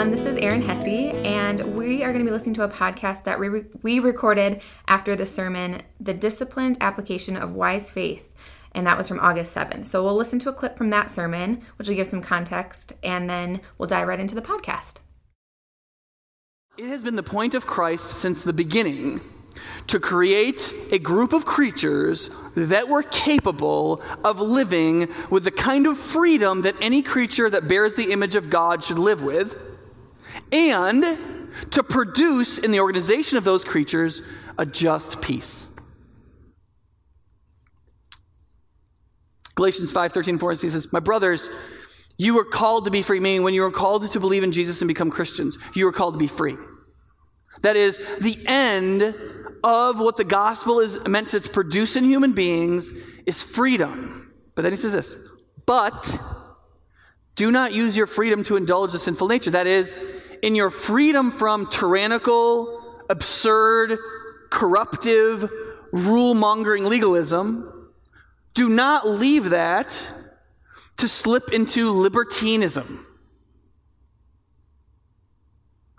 everyone. This is Erin Hesse, and we are going to be listening to a podcast that we recorded after the sermon, The Disciplined Application of Wise Faith, and that was from August 7th. So we'll listen to a clip from that sermon, which will give some context, and then we'll dive right into the podcast. It has been the point of Christ since the beginning to create a group of creatures that were capable of living with the kind of freedom that any creature that bears the image of God should live with, and to produce in the organization of those creatures a just peace. Galatians 5:13-14 says, "My brothers, you were called to be free," meaning when you were called to believe in Jesus and become Christians, you were called to be free. That is, the end of what the gospel is meant to produce in human beings is freedom. But then he says this, "But do not use your freedom to indulge the sinful nature." That is, in your freedom from tyrannical, absurd, corruptive, rule-mongering legalism, do not leave that to slip into libertinism.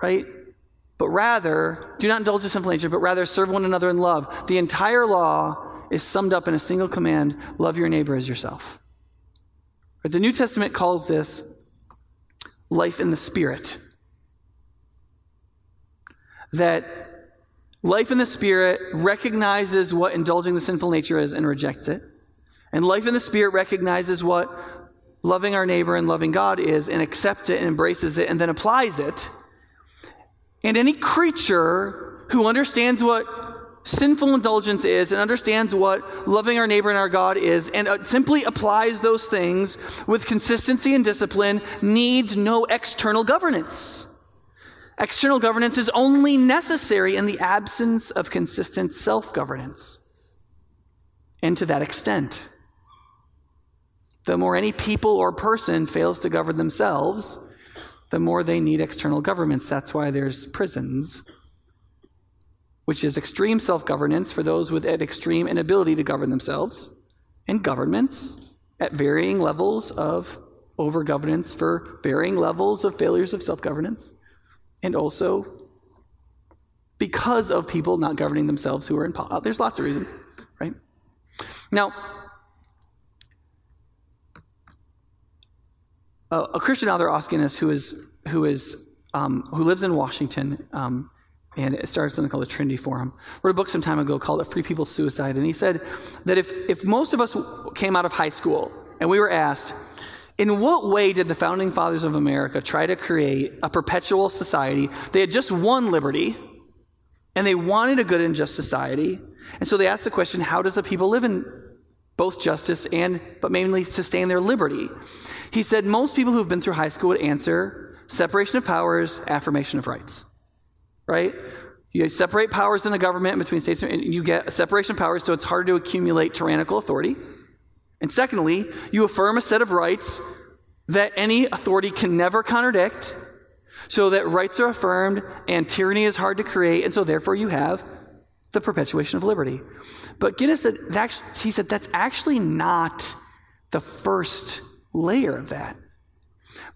Right? But rather, do not indulge the sinful nature, but rather serve one another in love. The entire law is summed up in a single command: love your neighbor as yourself. The New Testament calls this life in the Spirit. That life in the Spirit recognizes what indulging the sinful nature is and rejects it. And life in the Spirit recognizes what loving our neighbor and loving God is and accepts it and embraces it and then applies it. And any creature who understands what sinful indulgence is and understands what loving our neighbor and our God is and simply applies those things with consistency and discipline needs no external governance. External governance is only necessary in the absence of consistent self-governance. And to that extent, the more any people or person fails to govern themselves, the more they need external governments. That's why there's prisons, which is extreme self-governance for those with an extreme inability to govern themselves, and governments at varying levels of over-governance for varying levels of failures of self-governance, and also because of people not governing themselves who are in power. There's lots of reasons, right? Now, a Christian author, Os Guinness, who lives in Washington, and it started something called the Trinity Forum, wrote a book some time ago called A Free People's Suicide, and he said that if most of us came out of high school and we were asked, in what way did the Founding Fathers of America try to create a perpetual society? They had just won liberty, and they wanted a good and just society, and so they asked the question, how does the people live in both justice and, but mainly sustain their liberty? He said most people who've been through high school would answer separation of powers, affirmation of rights, right? You separate powers in the government between states, and you get a separation of powers, so it's hard to accumulate tyrannical authority. And secondly, you affirm a set of rights that any authority can never contradict, so that rights are affirmed and tyranny is hard to create, and so therefore you have the perpetuation of liberty. But Guinness said, he said, that's actually not the first layer of that.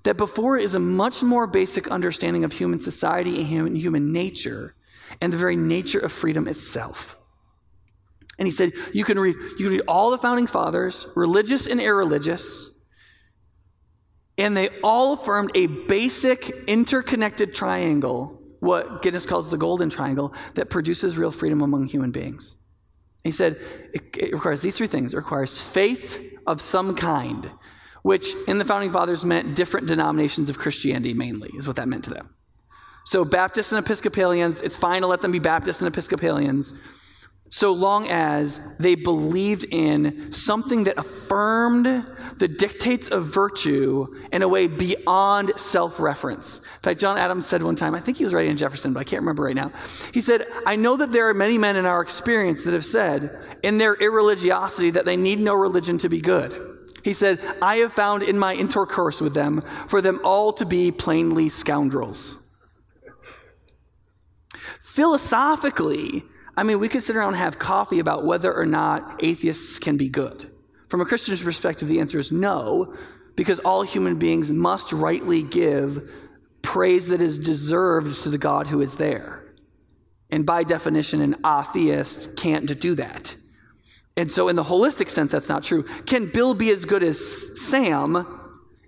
That before is a much more basic understanding of human society and human nature and the very nature of freedom itself. And he said, you can read all the Founding Fathers, religious and irreligious, and they all affirmed a basic interconnected triangle, what Guinness calls the Golden Triangle, that produces real freedom among human beings. He said it requires these three things. It requires faith of some kind, which in the Founding Fathers meant different denominations of Christianity mainly, is what that meant to them. So Baptists and Episcopalians, it's fine to let them be Baptists and Episcopalians, so long as they believed in something that affirmed the dictates of virtue in a way beyond self-reference. In fact, John Adams said one time, I think he was writing in Jefferson, but I can't remember right now. He said, I know that there are many men in our experience that have said in their irreligiosity that they need no religion to be good. He said, I have found in my intercourse with them for them all to be plainly scoundrels. Philosophically, I mean, we could sit around and have coffee about whether or not atheists can be good. From a Christian's perspective, the answer is no, because all human beings must rightly give praise that is deserved to the God who is there. And by definition, an atheist can't do that. And so in the holistic sense, that's not true. Can Bill be as good as Sam?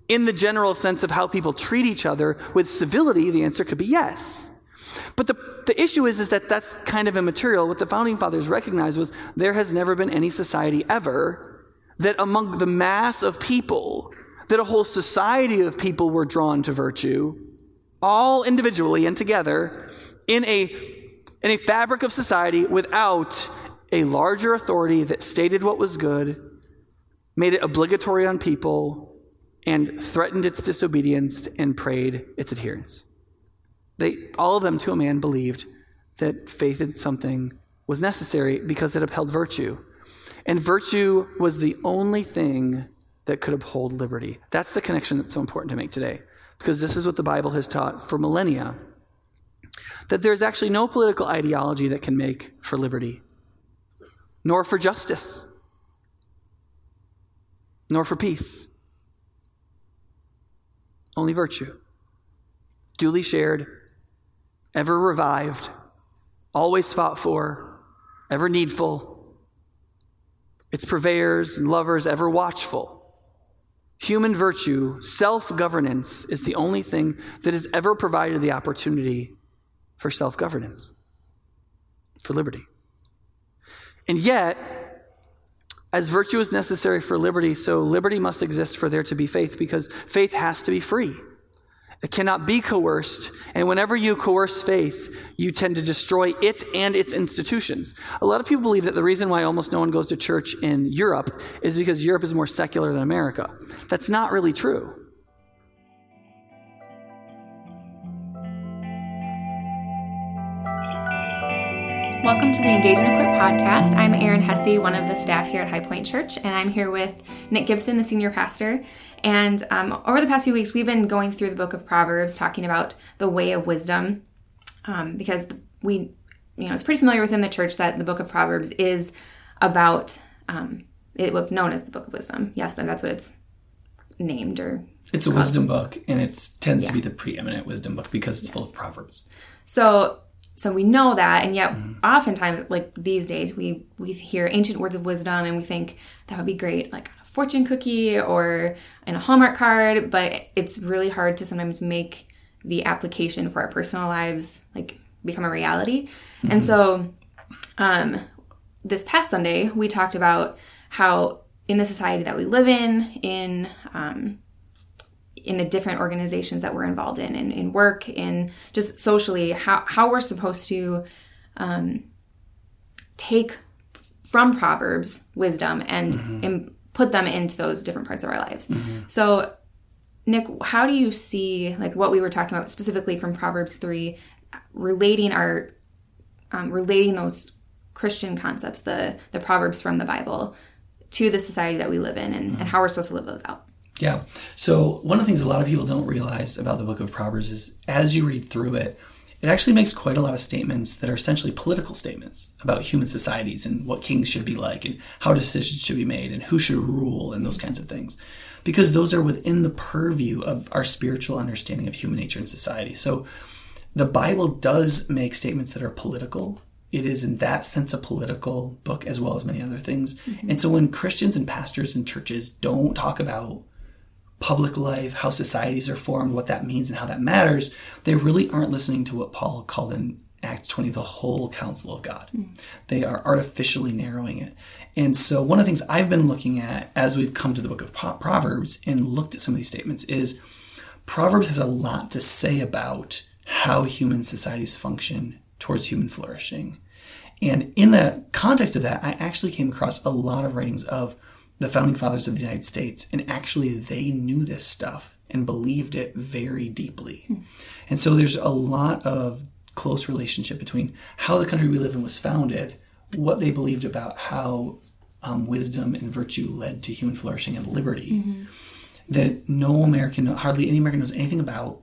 In the general sense of how people treat each other with civility, the answer could be yes. But the issue is that that's kind of immaterial. What the Founding Fathers recognized was there has never been any society ever that among the mass of people, that a whole society of people were drawn to virtue, all individually and together, in a fabric of society without a larger authority that stated what was good, made it obligatory on people, and threatened its disobedience and prayed its adherence. All of them to a man believed that faith in something was necessary because it upheld virtue. And virtue was the only thing that could uphold liberty. That's the connection that's so important to make today, because this is what the Bible has taught for millennia, that there's actually no political ideology that can make for liberty, nor for justice, nor for peace. Only virtue, duly shared, ever revived, always fought for, ever needful, its purveyors and lovers ever watchful. Human virtue, self-governance, is the only thing that has ever provided the opportunity for self-governance, for liberty. And yet, as virtue is necessary for liberty, so liberty must exist for there to be faith, because faith has to be free. It cannot be coerced, and whenever you coerce faith, you tend to destroy it and its institutions. A lot of people believe that the reason why almost no one goes to church in Europe is because Europe is more secular than America. That's not really true. Welcome to the Engage and Equip podcast. I'm Erin Hesse, one of the staff here at High Point Church, and I'm here with Nick Gibson, the senior pastor. And over the past few weeks, we've been going through the Book of Proverbs, talking about the way of wisdom, because it's pretty familiar within the church that the Book of Proverbs is about it's known as the Book of Wisdom. Yes, that's what it's named, or it's a wisdom book, and it tends to be the preeminent wisdom book because it's full of proverbs. So we know that, and yet oftentimes, like these days, we hear ancient words of wisdom, and we think that would be great, like a fortune cookie or in a Hallmark card, but it's really hard to sometimes make the application for our personal lives, like, become a reality. Mm-hmm. And so this past Sunday, we talked about how in the society that we live in the different organizations that we're involved in work, in just socially, how we're supposed to take from Proverbs wisdom and put them into those different parts of our lives. Mm-hmm. So, Nick, how do you see, like, what we were talking about specifically from Proverbs 3, relating those Christian concepts, the Proverbs from the Bible, to the society that we live in and how we're supposed to live those out? Yeah. So one of the things a lot of people don't realize about the Book of Proverbs is as you read through it, it actually makes quite a lot of statements that are essentially political statements about human societies and what kings should be like and how decisions should be made and who should rule and those kinds of things, because those are within the purview of our spiritual understanding of human nature and society. So the Bible does make statements that are political. It is, in that sense, a political book as well as many other things. Mm-hmm. And so when Christians and pastors and churches don't talk about public life, how societies are formed, what that means and how that matters, they really aren't listening to what Paul called in Acts 20 the whole counsel of God. Mm. They are artificially narrowing it. And so one of the things I've been looking at as we've come to the Book of Proverbs and looked at some of these statements is Proverbs has a lot to say about how human societies function towards human flourishing. And in the context of that, I actually came across a lot of writings of the Founding Fathers of the United States, and actually they knew this stuff and believed it very deeply. Mm. And so there's a lot of close relationship between how the country we live in was founded, what they believed about how wisdom and virtue led to human flourishing and liberty, mm-hmm. that hardly any American knows anything about,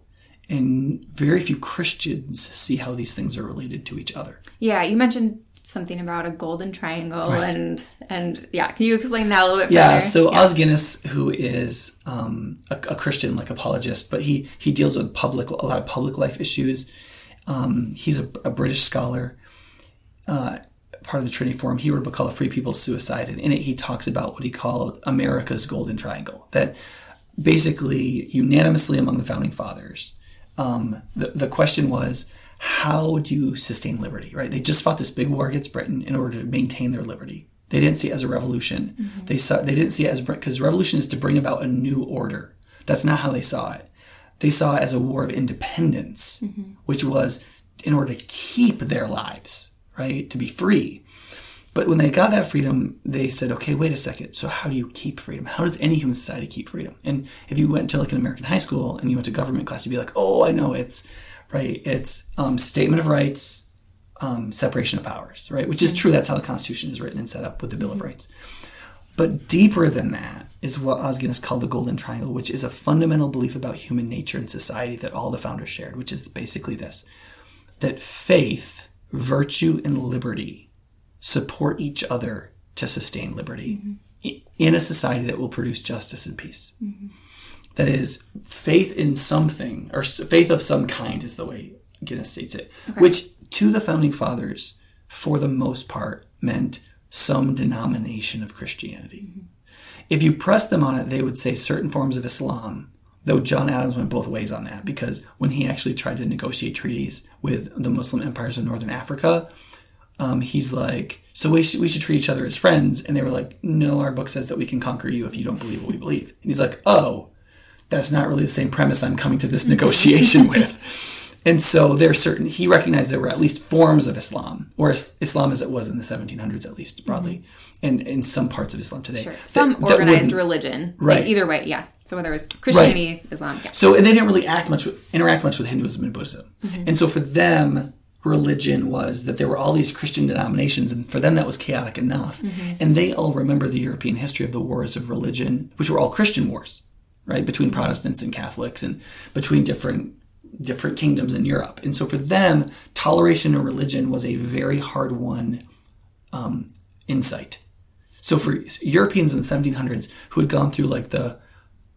and very few Christians see how these things are related to each other. Yeah, you mentioned something about a golden triangle, right. and yeah, can you explain that a little bit further? Yeah, so Os Guinness, who is a Christian like apologist, but he deals with a lot of public life issues. He's a British scholar, part of the Trinity Forum. He wrote a book called A Free People's Suicide, and in it he talks about what he called America's Golden Triangle, that basically unanimously among the Founding Fathers, the question was, how do you sustain liberty, right? They just fought this big war against Britain in order to maintain their liberty. They didn't see it as a revolution. Mm-hmm. They didn't see it as, because revolution is to bring about a new order. That's not how they saw it. They saw it as a war of independence, mm-hmm. which was in order to keep their lives, right? To be free. But when they got that freedom, they said, okay, wait a second. So how do you keep freedom? How does any human society keep freedom? And if you went to like an American high school and you went to government class, you'd be like, oh, I know, it's... right, it's Statement of Rights, separation of powers, right? Which is true. That's how the Constitution is written and set up with the Bill of Rights. But deeper than that is what Os Guinness called the Golden Triangle, which is a fundamental belief about human nature and society that all the founders shared, which is basically this, that faith, virtue, and liberty support each other to sustain liberty in a society that will produce justice and peace. Mm-hmm. That is, faith in something, or faith of some kind is the way Guinness states it, okay. which to the Founding Fathers, for the most part, meant some denomination of Christianity. Mm-hmm. If you press them on it, they would say certain forms of Islam, though John Adams went both ways on that, because when he actually tried to negotiate treaties with the Muslim empires of Northern Africa, he's like, so we should treat each other as friends. And they were like, no, our book says that we can conquer you if you don't believe what we believe. And he's like, oh, that's not really the same premise I'm coming to this negotiation with. And so he recognized there were at least forms of Islam, or Islam as it was in the 1700s, at least broadly, and in some parts of Islam today. Sure. Some that organized religion. Right. Like either way, yeah. So whether it was Christianity, right. Islam. Yeah. So and they didn't really interact much with Hinduism and Buddhism. Mm-hmm. And so for them, religion was that there were all these Christian denominations, and for them that was chaotic enough. Mm-hmm. And they all remember the European history of the wars of religion, which were all Christian wars. Right, between Protestants and Catholics and between different kingdoms in Europe. And so for them, toleration of religion was a very hard-won insight. So for Europeans in the 1700s who had gone through like the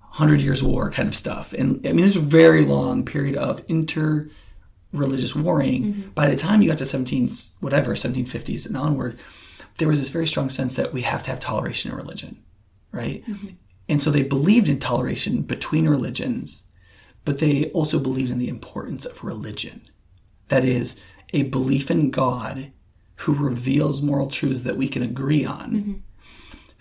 100 Years' War kind of stuff, and I mean, it's a very long period of inter-religious warring. Mm-hmm. By the time you got to 1750s and onward, there was this very strong sense that we have to have toleration of religion, right? Mm-hmm. And so they believed in toleration between religions, but they also believed in the importance of religion. That is, a belief in God who reveals moral truths that we can agree on, mm-hmm.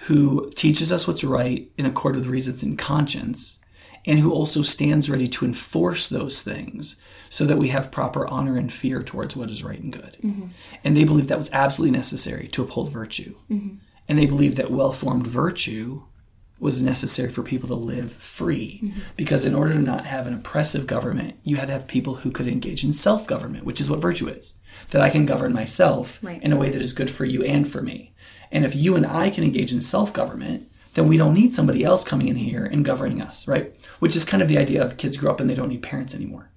who teaches us what's right in accord with reasons and conscience, and who also stands ready to enforce those things so that we have proper honor and fear towards what is right and good. Mm-hmm. And they believed that was absolutely necessary to uphold virtue. Mm-hmm. And they believed that well-formed virtue was necessary for people to live free. Mm-hmm. Because in order to not have an oppressive government, you had to have people who could engage in self-government, which is what virtue is. That I can govern myself right. in a way that is good for you and for me. And if you and I can engage in self-government, then we don't need somebody else coming in here and governing us, right? Which is kind of the idea of kids grow up and they don't need parents anymore.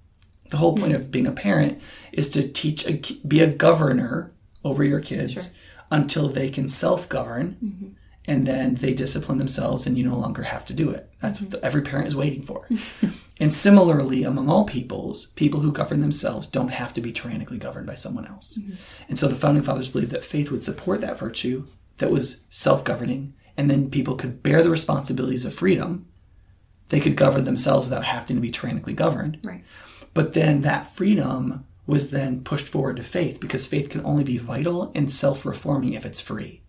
The whole point mm-hmm. of being a parent is to be a governor over your kids sure. until they can self-govern. Mm-hmm. And then they discipline themselves and you no longer have to do it. That's what every parent is waiting for. And similarly, among all peoples, people who govern themselves don't have to be tyrannically governed by someone else. Mm-hmm. And so the Founding Fathers believed that faith would support that virtue that was self-governing. And then people could bear the responsibilities of freedom. They could govern themselves without having to be tyrannically governed. Right. But then that freedom was then pushed forward to faith, because faith can only be vital and self-reforming if it's free.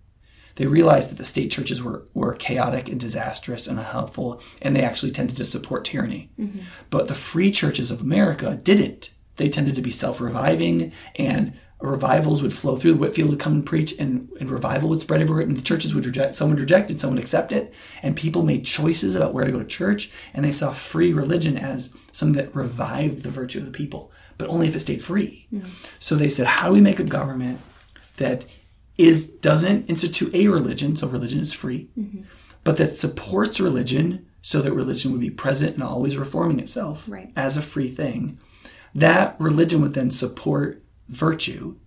They realized that the state churches were chaotic and disastrous and unhelpful, and they actually tended to support tyranny. Mm-hmm. But the free churches of America didn't. They tended to be self-reviving, and revivals would flow through. Whitefield would come and preach, and revival would spread everywhere, and the churches would reject. Some would reject it, some would accept it, and people made choices about where to go to church, and they saw free religion as something that revived the virtue of the people, but only if it stayed free. Mm-hmm. So they said, how do we make a government that doesn't institute a religion, so religion is free, mm-hmm. but that supports religion so that religion would be present and always reforming itself right. as a free thing. That religion would then support virtue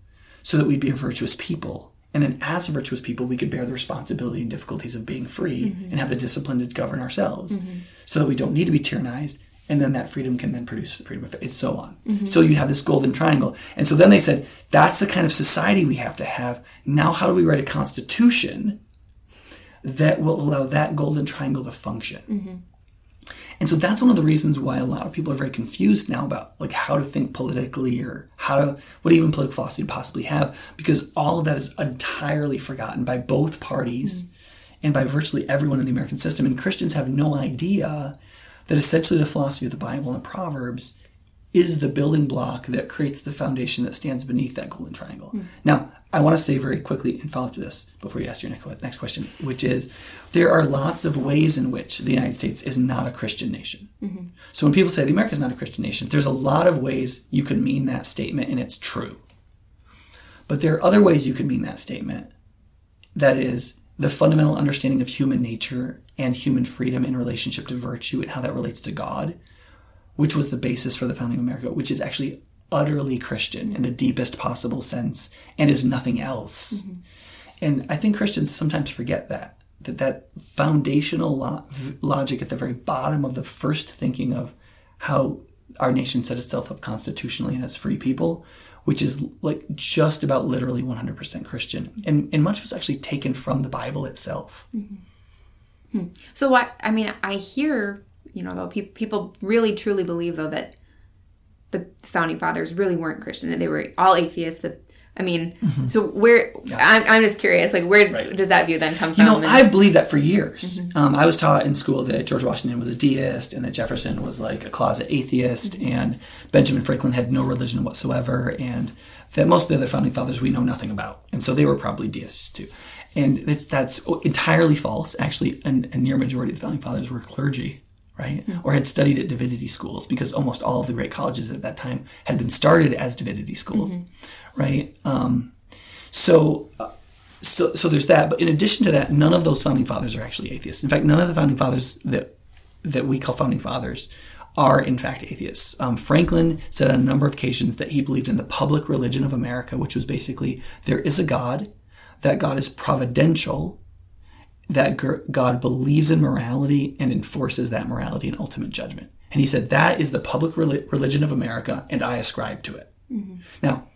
so that we'd be a virtuous people. And then as a virtuous people, we could bear the responsibility and difficulties of being free mm-hmm. and have the discipline to govern ourselves mm-hmm. so that we don't need to be tyrannized. And then that freedom can then produce freedom of faith, and so on. Mm-hmm. So you have this golden triangle. And so then they said, that's the kind of society we have to have. Now how do we write a constitution that will allow that golden triangle to function? Mm-hmm. And so that's one of the reasons why a lot of people are very confused now about like how to think politically or how to, what even political philosophy to possibly have, because all of that is entirely forgotten by both parties mm-hmm. and by virtually everyone in the American system. And Christians have no idea that essentially the philosophy of the Bible and the Proverbs is the building block that creates the foundation that stands beneath that golden triangle. Mm-hmm. Now, I want to say very quickly and follow up to this before you ask your next question, which is there are lots of ways in which the United States is not a Christian nation. Mm-hmm. So when people say the America is not a Christian nation, there's a lot of ways you could mean that statement and it's true. But there are other ways you could mean that statement. That is the fundamental understanding of human nature and human freedom in relationship to virtue and how that relates to God, which was the basis for the founding of America, which is actually utterly Christian in the deepest possible sense and is nothing else. Mm-hmm. And I think Christians sometimes forget that foundational logic at the very bottom of the first thinking of how our nation set itself up constitutionally and as free people, which is like just about literally 100% Christian. And much was actually taken from the Bible itself. Mm-hmm. Hmm. So I hear, though people really truly believe though that the Founding Fathers really weren't Christian, that they were all atheists. Mm-hmm. So where, yeah. I'm just curious, where right. does that view then come from? I've believed that for years. Mm-hmm. I was taught in school that George Washington was a deist and that Jefferson was a closet atheist mm-hmm. and Benjamin Franklin had no religion whatsoever and that most of the other Founding Fathers we know nothing about. And so they were probably deists too. And that's entirely false. Actually, a near majority of the Founding Fathers were clergy. Right? Mm-hmm. Or had studied at divinity schools, because almost all of the great colleges at that time had been started as divinity schools, mm-hmm. right? So there's that. But in addition to that, none of those Founding Fathers are actually atheists. In fact, none of the Founding Fathers that we call Founding Fathers are, in fact, atheists. Franklin said on a number of occasions that he believed in the public religion of America, which was basically there is a God, that God is providential, that God believes in morality and enforces that morality in ultimate judgment. And he said, that is the public religion of America, and I ascribe to it. Mm-hmm. Now,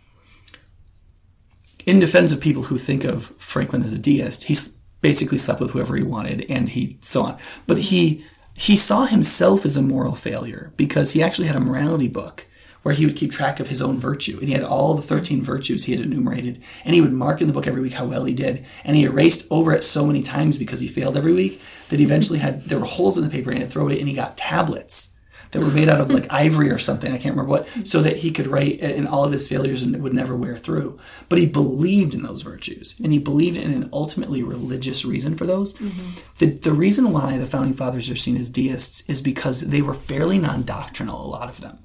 in defense of people who think of Franklin as a deist, he basically slept with whoever he wanted, and so on. But he saw himself as a moral failure because he actually had a morality book where he would keep track of his own virtue. And he had all the 13 virtues he had enumerated. And he would mark in the book every week how well he did. And he erased over it so many times because he failed every week that he eventually there were holes in the paper and he'd throw it and he got tablets that were made out of ivory or something. I can't remember what. So that he could write in all of his failures and it would never wear through. But he believed in those virtues. And he believed in an ultimately religious reason for those. Mm-hmm. The reason why the Founding Fathers are seen as deists is because they were fairly non-doctrinal, a lot of them.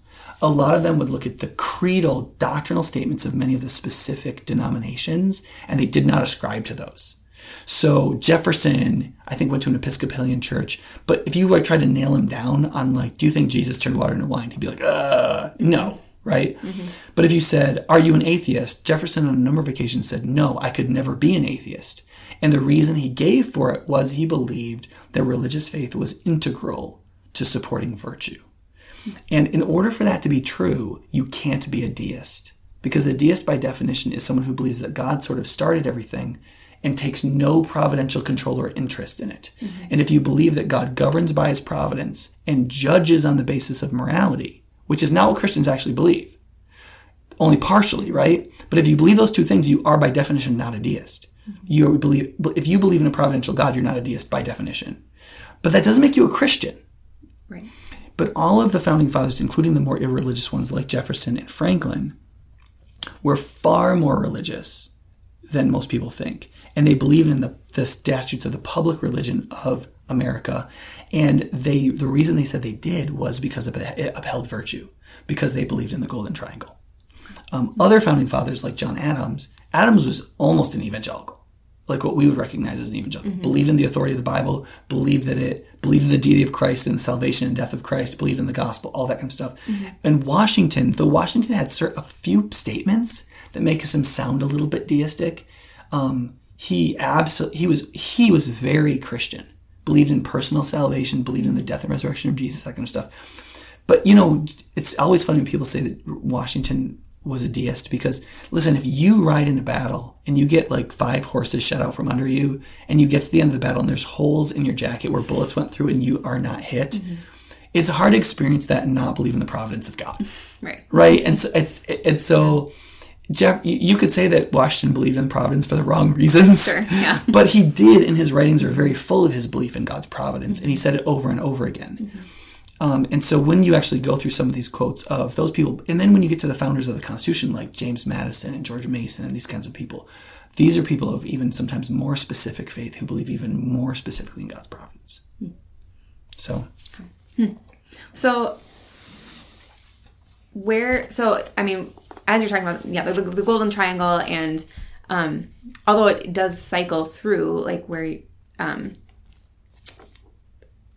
A lot of them would look at the creedal doctrinal statements of many of the specific denominations, and they did not ascribe to those. So Jefferson, I think, went to an Episcopalian church, but if you tried to nail him down on, do you think Jesus turned water into wine? He'd be like, no, right? Mm-hmm. But if you said, are you an atheist? Jefferson on a number of occasions said, no, I could never be an atheist. And the reason he gave for it was he believed that religious faith was integral to supporting virtue. And in order for that to be true, you can't be a deist. Because a deist, by definition, is someone who believes that God sort of started everything and takes no providential control or interest in it. Mm-hmm. And if you believe that God governs by his providence and judges on the basis of morality, which is not what Christians actually believe, only partially, right? But if you believe those two things, you are, by definition, not a deist. Mm-hmm. If you believe in a providential God, you're not a deist by definition. But that doesn't make you a Christian. Right. But all of the Founding Fathers, including the more irreligious ones like Jefferson and Franklin, were far more religious than most people think. And they believed in the statutes of the public religion of America. And the reason they said they did was because it upheld virtue, because they believed in the Golden Triangle. Other Founding Fathers like John Adams was almost an evangelical. like what we would recognize as an evangelical. Mm-hmm. Believe in the authority of the Bible, believe in the deity of Christ and the salvation and death of Christ, believe in the gospel, all that kind of stuff. Mm-hmm. And Washington, though Washington had a few statements that make him sound a little bit deistic, he was very Christian, believed in personal salvation, believed in the death and resurrection of Jesus, that kind of stuff. But, you know, it's always funny when people say that Washington was a deist, because listen, if you ride in a battle and you get like 5 horses shut out from under you and you get to the end of the battle and there's holes in your jacket where bullets went through and you are not hit, mm-hmm. it's hard to experience that and not believe in the providence of God. Right? And so Jeff, you could say that Washington believed in providence for the wrong reasons. Sure, yeah. But he did, and his writings are very full of his belief in God's providence, mm-hmm. and he said it over and over again. Mm-hmm. And so when you actually go through some of these quotes of those people, and then when you get to the founders of the Constitution, like James Madison and George Mason and these kinds of people, these are people of even sometimes more specific faith who believe even more specifically in God's providence. Mm. As you're talking about, the Golden Triangle, and although it does cycle through, like where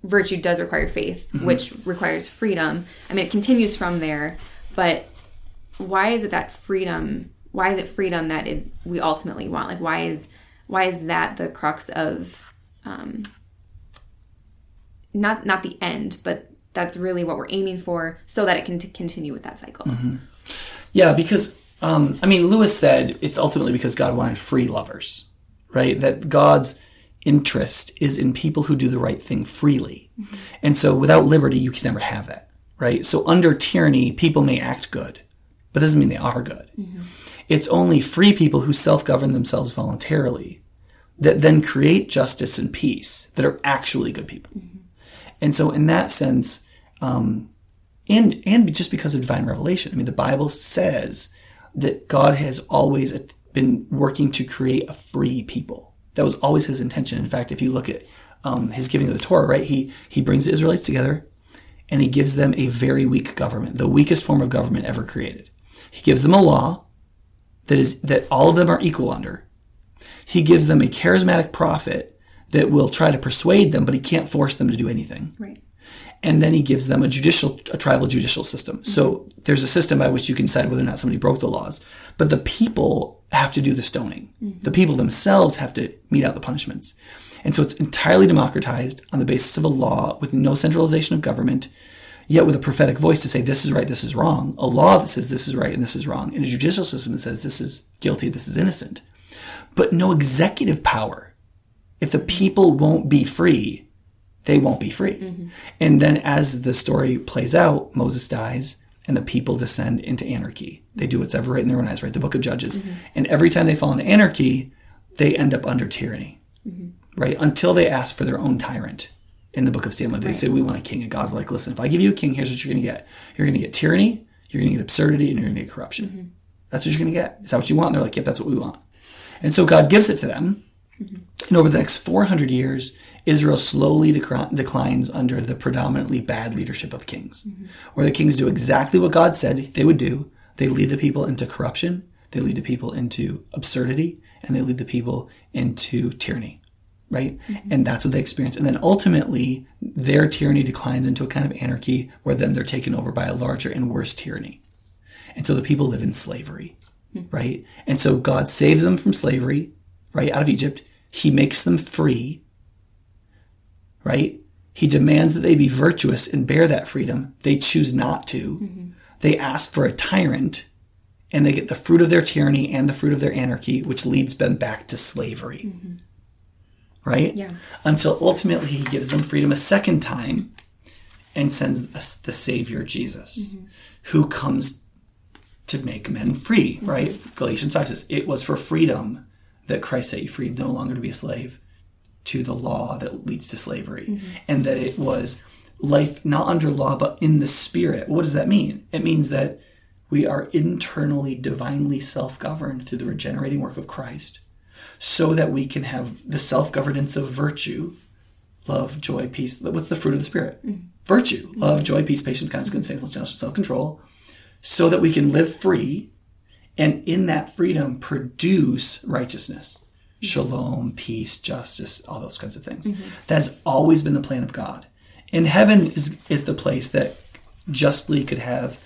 virtue does require faith, mm-hmm. which requires freedom. I mean, it continues from there, but why is it freedom that we ultimately want? Like, why is that the crux of, not the end, but that's really what we're aiming for, so that it can continue with that cycle. Mm-hmm. Yeah, because, Lewis said it's ultimately because God wanted free lovers, right? That God's interest is in people who do the right thing freely. Mm-hmm. And so without liberty, you can never have that, right? So under tyranny, people may act good, but doesn't mean they are good. Mm-hmm. It's only free people who self-govern themselves voluntarily that then create justice and peace that are actually good people. Mm-hmm. And so in that sense, and just because of divine revelation. I mean, the Bible says that God has always been working to create a free people. That was always his intention. In fact, if you look at his giving of the Torah, right, he brings the Israelites together and he gives them a very weak government, the weakest form of government ever created. He gives them a law that all of them are equal under. He gives them a charismatic prophet that will try to persuade them, but he can't force them to do anything. Right. And then he gives them a tribal judicial system. So there's a system by which you can decide whether or not somebody broke the laws. But the people have to do the stoning. Mm-hmm. The people themselves have to mete out the punishments. And so it's entirely democratized on the basis of a law with no centralization of government, yet with a prophetic voice to say, this is right, this is wrong. A law that says this is right and this is wrong. And a judicial system that says this is guilty, this is innocent. But no executive power. If the people won't be free, they won't be free. Mm-hmm. And then as the story plays out, Moses dies and the people descend into anarchy. They do what's ever right in their own eyes, right? The Book of Judges. Mm-hmm. And every time they fall into anarchy, they end up under tyranny, mm-hmm. right? Until they ask for their own tyrant. In the Book of Samuel, they say, we want a king. And God's like, listen, if I give you a king, here's what you're going to get. You're going to get tyranny, you're going to get absurdity, and you're going to get corruption. Mm-hmm. That's what you're going to get. Is that what you want? And they're like, yep, that's what we want. And so God gives it to them. Mm-hmm. And over the next 400 years, Israel slowly declines under the predominantly bad leadership of kings, mm-hmm. where the kings do exactly what God said they would do. They lead the people into corruption, they lead the people into absurdity, and they lead the people into tyranny, right? Mm-hmm. And that's what they experience. And then ultimately, their tyranny declines into a kind of anarchy, where then they're taken over by a larger and worse tyranny. And so the people live in slavery, mm-hmm. right? And so God saves them from slavery, right, out of Egypt. He makes them free, right? He demands that they be virtuous and bear that freedom. They choose not to. Mm-hmm. They ask for a tyrant, and they get the fruit of their tyranny and the fruit of their anarchy, which leads them back to slavery, mm-hmm. right? Yeah. Until ultimately he gives them freedom a second time and sends the Savior, Jesus, mm-hmm. who comes to make men free, mm-hmm. right? Galatians 5 says, it was for freedom that Christ set you free, no longer to be a slave to the law that leads to slavery. Mm-hmm. And that it was life not under law, but in the Spirit. What does that mean? It means that we are internally, divinely self-governed through the regenerating work of Christ, so that we can have the self-governance of virtue, love, joy, peace. What's the fruit of the Spirit? Mm-hmm. Virtue, love, joy, peace, patience, kindness, goodness, faithfulness, gentleness, self-control, so that we can live free, and in that freedom, produce righteousness, shalom, peace, justice, all those kinds of things. Mm-hmm. That's always been the plan of God. And heaven is the place that justly could have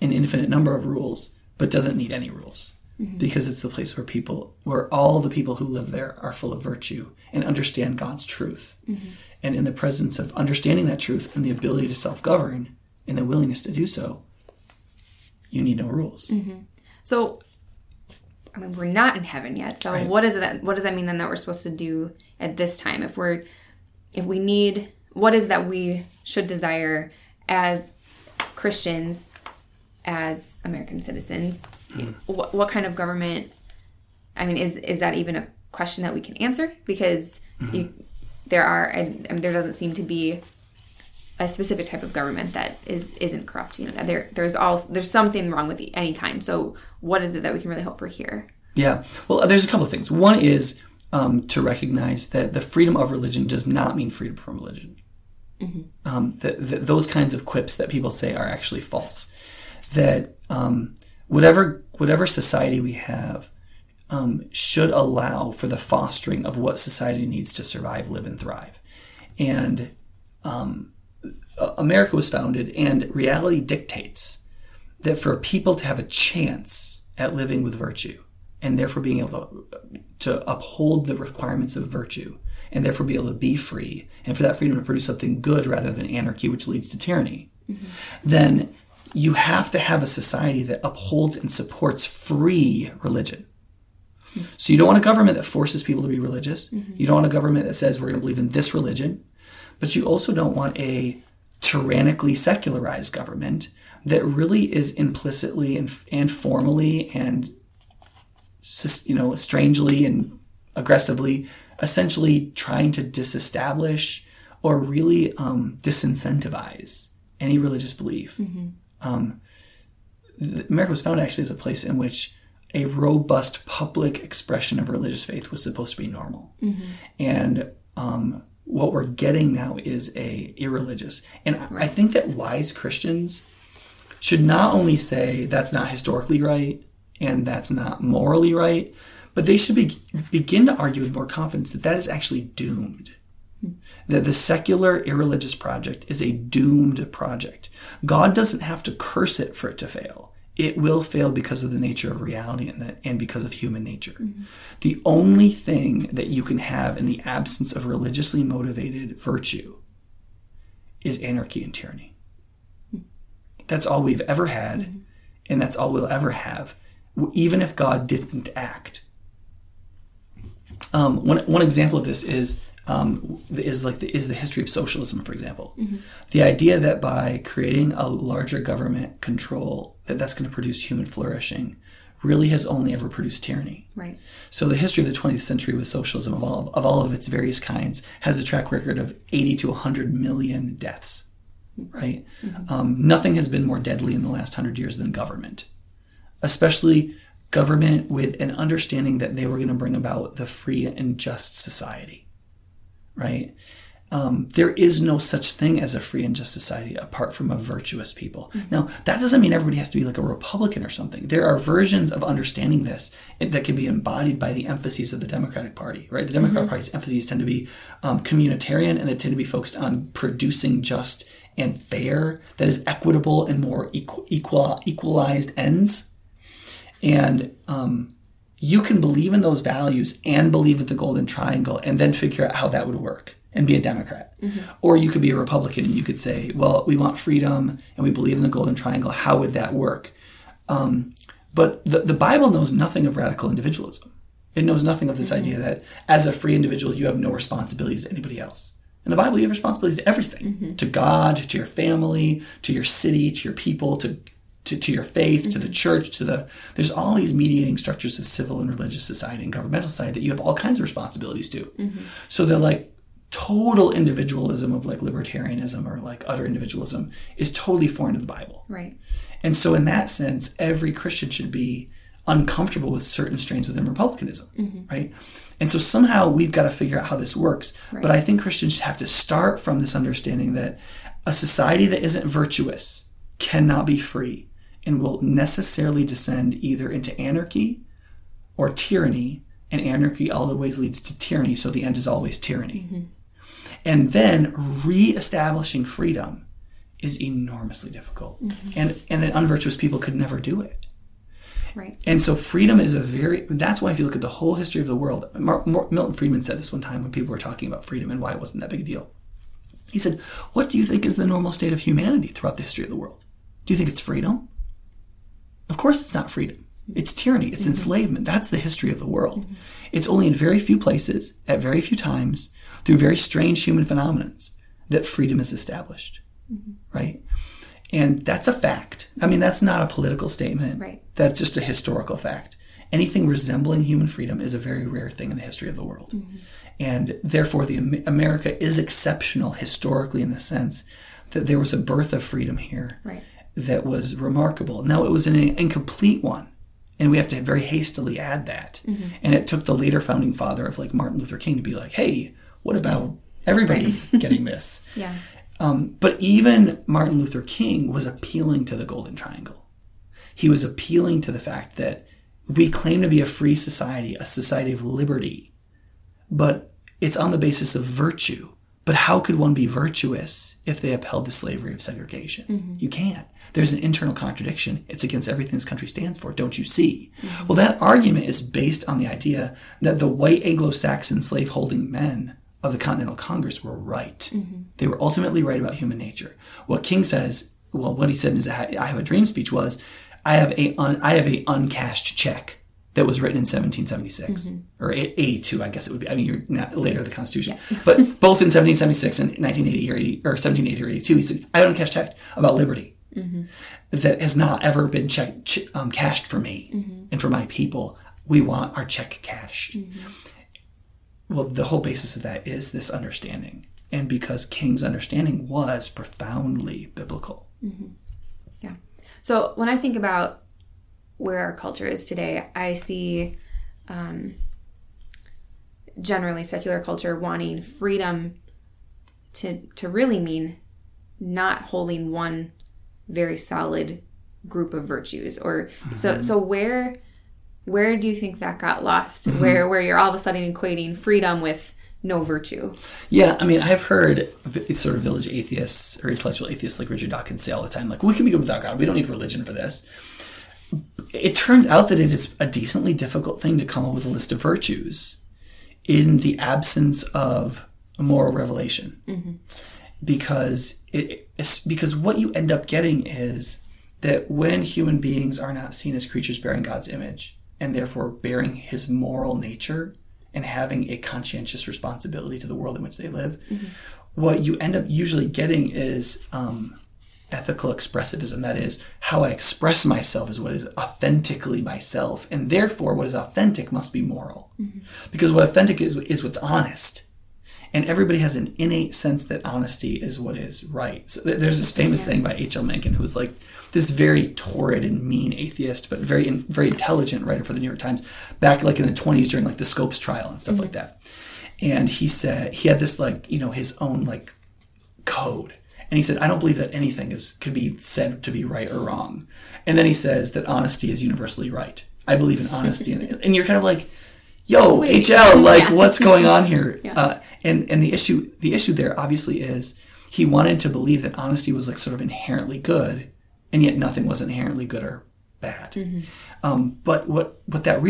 an infinite number of rules, but doesn't need any rules. Mm-hmm. Because it's the place where people, where all the people who live there are full of virtue and understand God's truth. Mm-hmm. And in the presence of understanding that truth and the ability to self-govern and the willingness to do so, you need no rules. Mm-hmm. So, I mean, we're not in heaven yet. So right. What does that mean then that we're supposed to do at this time? If we need, what is that we should desire as Christians, as American citizens? What kind of government, I mean, is that even a question that we can answer? Because there doesn't seem to be a specific type of government that isn't corrupt. You know, there's something wrong with any kind. So what is it that we can really hope for here? Yeah. Well, there's a couple of things. One is to recognize that the freedom of religion does not mean freedom from religion. Mm-hmm. Those kinds of quips that people say are actually false. That whatever society we have should allow for the fostering of what society needs to survive, live, and thrive. And America was founded, and reality dictates that for people to have a chance at living with virtue, and therefore being able to uphold the requirements of virtue, and therefore be able to be free, and for that freedom to produce something good rather than anarchy, which leads to tyranny, then you have to have a society that upholds and supports free religion. So you don't want a government that forces people to be religious. Mm-hmm. You don't want a government that says we're going to believe in this religion. But you also don't want a tyrannically secularized government that really is implicitly and formally and, you know, strangely and aggressively essentially trying to disestablish or really disincentivize any religious belief. Mm-hmm. America was founded actually as a place in which a robust public expression of religious faith was supposed to be normal. Mm-hmm. And what we're getting now is a irreligious. And right. I think that wise Christians should not only say that's not historically right and that's not morally right, but they should begin to argue with more confidence that that is actually doomed. That the secular irreligious project is a doomed project. God doesn't have to curse it for it to fail. It will fail because of the nature of reality and because of human nature. Mm-hmm. The only thing that you can have in the absence of religiously motivated virtue is anarchy and tyranny. That's all we've ever had, mm-hmm. and that's all we'll ever have, even if God didn't act. One example of this is the history of socialism, for example. Mm-hmm. The idea that by creating a larger government control, that's going to produce human flourishing really has only ever produced tyranny. Right. So the history of the 20th century with socialism of all of its various kinds has a track record of 80 to 100 million deaths, right? Mm-hmm. Nothing has been more deadly in the last 100 years than government, especially government with an understanding that they were going to bring about the free and just society. Right? There is no such thing as a free and just society apart from a virtuous people. Mm-hmm. Now, that doesn't mean everybody has to be like a Republican or something. There are versions of understanding this that can be embodied by the emphases of the Democratic Party, right? The Democratic mm-hmm. Party's emphases tend to be communitarian, and they tend to be focused on producing just and fair, that is equitable and more equalized ends. And you can believe in those values and believe in the Golden Triangle and then figure out how that would work and be a Democrat. Mm-hmm. Or you could be a Republican and you could say, well, we want freedom and we believe in the Golden Triangle. How would that work? But the Bible knows nothing of radical individualism. It knows nothing of this mm-hmm. idea that as a free individual, you have no responsibilities to anybody else. In the Bible, you have responsibilities to everything, mm-hmm. to God, to your family, to your city, to your people, to your faith, mm-hmm. to the church, there's all these mediating structures of civil and religious society and governmental society that you have all kinds of responsibilities to. Mm-hmm. So the like total individualism of like libertarianism or like utter individualism is totally foreign to the Bible. Right. And so in that sense, every Christian should be uncomfortable with certain strains within republicanism, mm-hmm. right? And so somehow we've got to figure out how this works. Right. But I think Christians have to start from this understanding that a society that isn't virtuous cannot be free, and will necessarily descend either into anarchy or tyranny and anarchy always leads to tyranny, so the end is always tyranny. Mm-hmm. And then reestablishing freedom is enormously difficult. Mm-hmm. And an unvirtuous people could never do it. Right. And so freedom is that's why if you look at the whole history of the world, Milton Friedman said this one time when people were talking about freedom and why it wasn't that big a deal. He said, what do you think is the normal state of humanity throughout the history of the world? Do you think it's freedom? Of course it's not freedom. It's tyranny. It's mm-hmm. enslavement. That's the history of the world. Mm-hmm. It's only in very few places, at very few times, through very strange human phenomena that freedom is established. Mm-hmm. Right? And that's a fact. I mean, that's not a political statement. Right. That's just a historical fact. Anything resembling human freedom is a very rare thing in the history of the world. Mm-hmm. And therefore, America is exceptional historically in the sense that there was a birth of freedom here right. that was remarkable. Now, it was an incomplete one. And we have to very hastily add that. Mm-hmm. And it took the later founding father of like Martin Luther King to be like, hey, what about everybody right. getting this? Yeah. But even Martin Luther King was appealing to the Golden Triangle. He was appealing to the fact that we claim to be a free society, a society of liberty, but it's on the basis of virtue. But how could one be virtuous if they upheld the slavery of segregation? Mm-hmm. You can't. There's an internal contradiction. It's against everything this country stands for. Don't you see? Mm-hmm. Well, that argument is based on the idea that the white Anglo-Saxon slave-holding men of the Continental Congress were right. Mm-hmm. They were ultimately right about human nature. What King says, well, what he said in his I Have a Dream speech was, I have a uncashed check that was written in 1776 mm-hmm. or 82, I guess it would be. I mean, you're not later the Constitution, yeah. but both in 1776 and 1980 or 1780 or 82, he said, I have an uncashed check about liberty mm-hmm. that has not ever been cashed for me mm-hmm. and for my people. We want our check cashed. Mm-hmm. Well, the whole basis of that is this understanding. And because King's understanding was profoundly biblical. Mm-hmm. Yeah. So when I think about where our culture is today, I see generally secular culture wanting freedom to really mean not holding one very solid group of virtues. Or mm-hmm. so where do you think that got lost? Mm-hmm. Where you're all of a sudden equating freedom with no virtue? Yeah, I mean, I've heard sort of village atheists or intellectual atheists like Richard Dawkins say all the time, like, we can be good without God. We don't need religion for this. It turns out that it is a decently difficult thing to come up with a list of virtues in the absence of moral revelation. Mm-hmm. Because what you end up getting is that when human beings are not seen as creatures bearing God's image, and therefore bearing his moral nature and having a conscientious responsibility to the world in which they live, mm-hmm. what you end up usually getting is ethical expressivism. That is, how I express myself is what is authentically myself, and therefore what is authentic must be moral. Mm-hmm. Because what authentic is what's honest. And everybody has an innate sense that honesty is what is right. So there's this famous thing by H.L. Mencken, who was like this very torrid and mean atheist, but very, very intelligent writer for the New York Times back like in the 1920s during like the Scopes trial and stuff mm-hmm. like that. And he said, he had this like, you know, his own like code. And he said, I don't believe that anything could be said to be right or wrong. And then he says that honesty is universally right. I believe in honesty. And you're kind of like, yo, wait, HL, like, yeah. what's going on here? Yeah. And the issue there obviously is he wanted to believe that honesty was like sort of inherently good, and yet nothing was inherently good or bad. Mm-hmm. But what that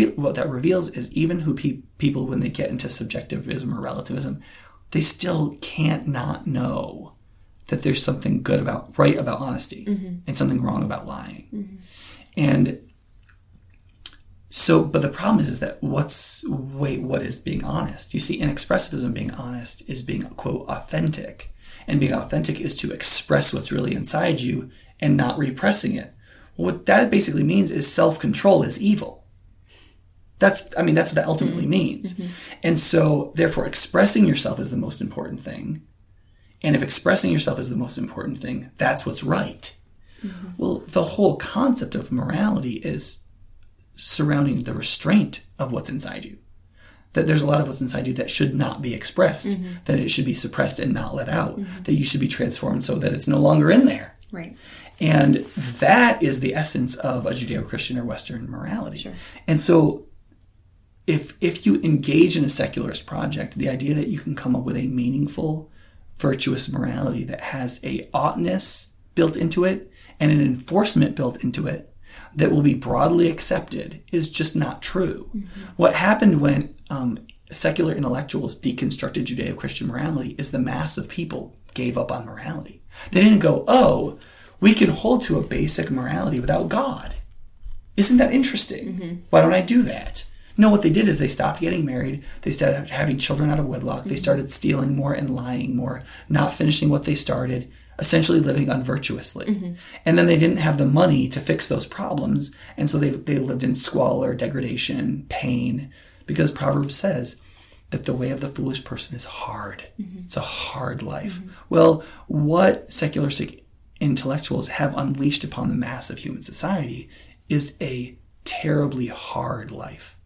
reveals is even who people when they get into subjectivism or relativism, they still can't not know that there's something good about honesty mm-hmm. and something wrong about lying, mm-hmm. and. So, but the problem is that what is being honest? You see, in expressivism, being honest is being, quote, authentic. And being authentic is to express what's really inside you and not repressing it. What that basically means is self-control is evil. That's what that ultimately means. Mm-hmm. And so, therefore, expressing yourself is the most important thing. And if expressing yourself is the most important thing, that's what's right. Mm-hmm. Well, the whole concept of morality is surrounding the restraint of what's inside you, that there's a lot of what's inside you that should not be expressed, mm-hmm. that it should be suppressed and not let out, mm-hmm. that you should be transformed so that it's no longer in there. Right. And that is the essence of a Judeo-Christian or Western morality. Sure. And so if you engage in a secularist project, the idea that you can come up with a meaningful, virtuous morality that has a oughtness built into it and an enforcement built into it that will be broadly accepted is just not true. Mm-hmm. What happened when secular intellectuals deconstructed Judeo-Christian morality is the mass of people gave up on morality. They didn't go, oh, we can hold to a basic morality without God. Isn't that interesting? Mm-hmm. Why don't I do that? No, what they did is they stopped getting married. They started having children out of wedlock. Mm-hmm. They started stealing more and lying more, not finishing what they started, essentially living unvirtuously. Mm-hmm. And then they didn't have the money to fix those problems. And so they lived in squalor, degradation, pain, because Proverbs says that the way of the foolish person is hard. Mm-hmm. It's a hard life. Mm-hmm. Well, what secularistic intellectuals have unleashed upon the mass of human society is a terribly hard life,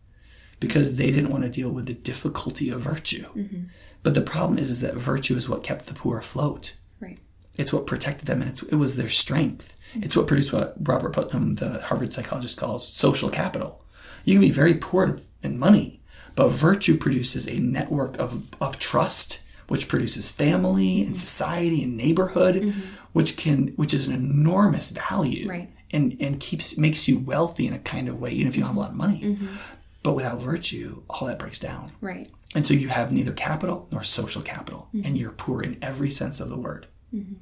because they didn't want to deal with the difficulty of virtue. Mm-hmm. But the problem is that virtue is what kept the poor afloat. Right. It's what protected them, and it was their strength. Mm-hmm. It's what produced what Robert Putnam, the Harvard psychologist, calls social capital. You can be very poor in money, but virtue produces a network of trust, which produces family and society and neighborhood, mm-hmm. which is an enormous value, right. and makes you wealthy in a kind of way, even if you don't have a lot of money. Mm-hmm. But without virtue, all that breaks down. Right. And so you have neither capital nor social capital, mm-hmm. and you're poor in every sense of the word. Mm-hmm.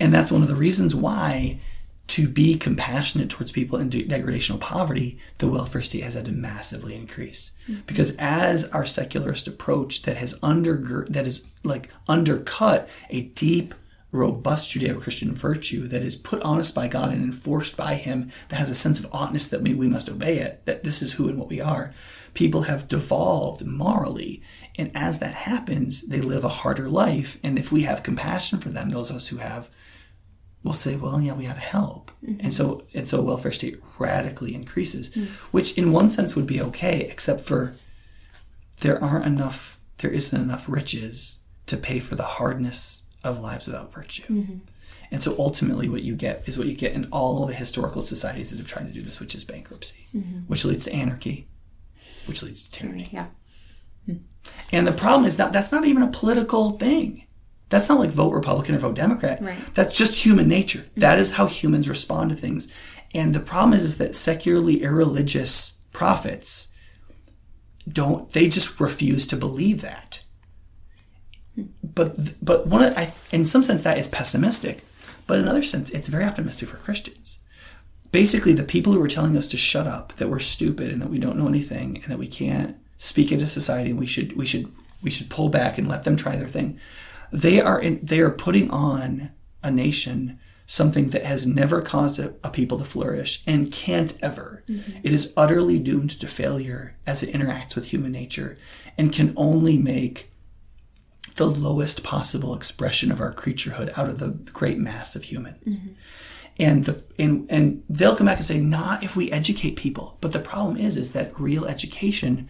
And that's one of the reasons why, to be compassionate towards people in degradational poverty, the welfare state has had to massively increase. Mm-hmm. Because as our secularist approach that has undercut a deep, robust Judeo-Christian virtue that is put on us by God and enforced by Him, that has a sense of oughtness that we must obey it, that this is who and what we are, people have devolved morally. And as that happens, they live a harder life. And if we have compassion for them, those of us who have, will say, well, yeah, we ought to help. Mm-hmm. And so welfare state radically increases, mm-hmm. which in one sense would be okay, except for there isn't enough riches to pay for the hardness of lives without virtue. Mm-hmm. And so ultimately what you get is what you get in all the historical societies that have tried to do this, which is bankruptcy, mm-hmm. which leads to anarchy, which leads to tyranny. Yeah. And the problem is that's not even a political thing. That's not like vote Republican or vote Democrat. Right. That's just human nature. Mm-hmm. That is how humans respond to things. And the problem is that secularly irreligious prophets they just refuse to believe that. But in some sense that is pessimistic, but in another sense it's very optimistic for Christians. Basically, the people who were telling us to shut up, that we're stupid and that we don't know anything and that we can't speak into society and we should pull back and let them try their thing. They are putting on a nation something that has never caused a people to flourish and can't ever. Mm-hmm. It is utterly doomed to failure as it interacts with human nature and can only make the lowest possible expression of our creaturehood out of the great mass of humans. Mm-hmm. And they'll come back and say, not if we educate people. But the problem is that real education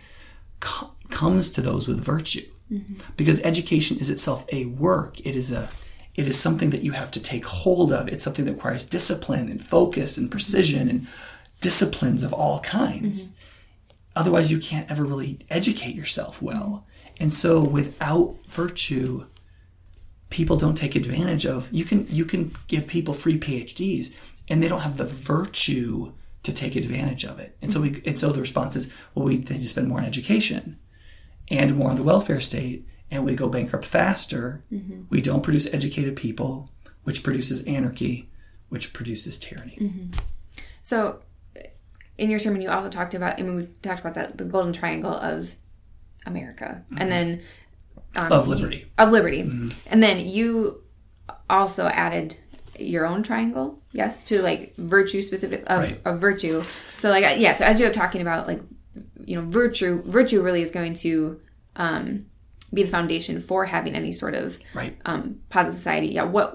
comes to those with virtue. Mm-hmm. Because education is itself a work. It is something that you have to take hold of. It's something that requires discipline and focus and precision, mm-hmm. and disciplines of all kinds. Mm-hmm. Otherwise, you can't ever really educate yourself well. And so without virtue, people don't take advantage of. You can give people free PhDs, and they don't have the virtue to take advantage of it. And so the response is, well, we need to spend more on education and more on the welfare state, and we go bankrupt faster. Mm-hmm. We don't produce educated people, which produces anarchy, which produces tyranny. Mm-hmm. So in your sermon, you also talked about, we've talked about that, the Golden Triangle of America, mm-hmm. and then of liberty. Mm-hmm. And then you also added your own triangle, yes, to virtue specific of virtue. So so as you're talking about virtue really is going to be the foundation for having any sort of positive society. Yeah,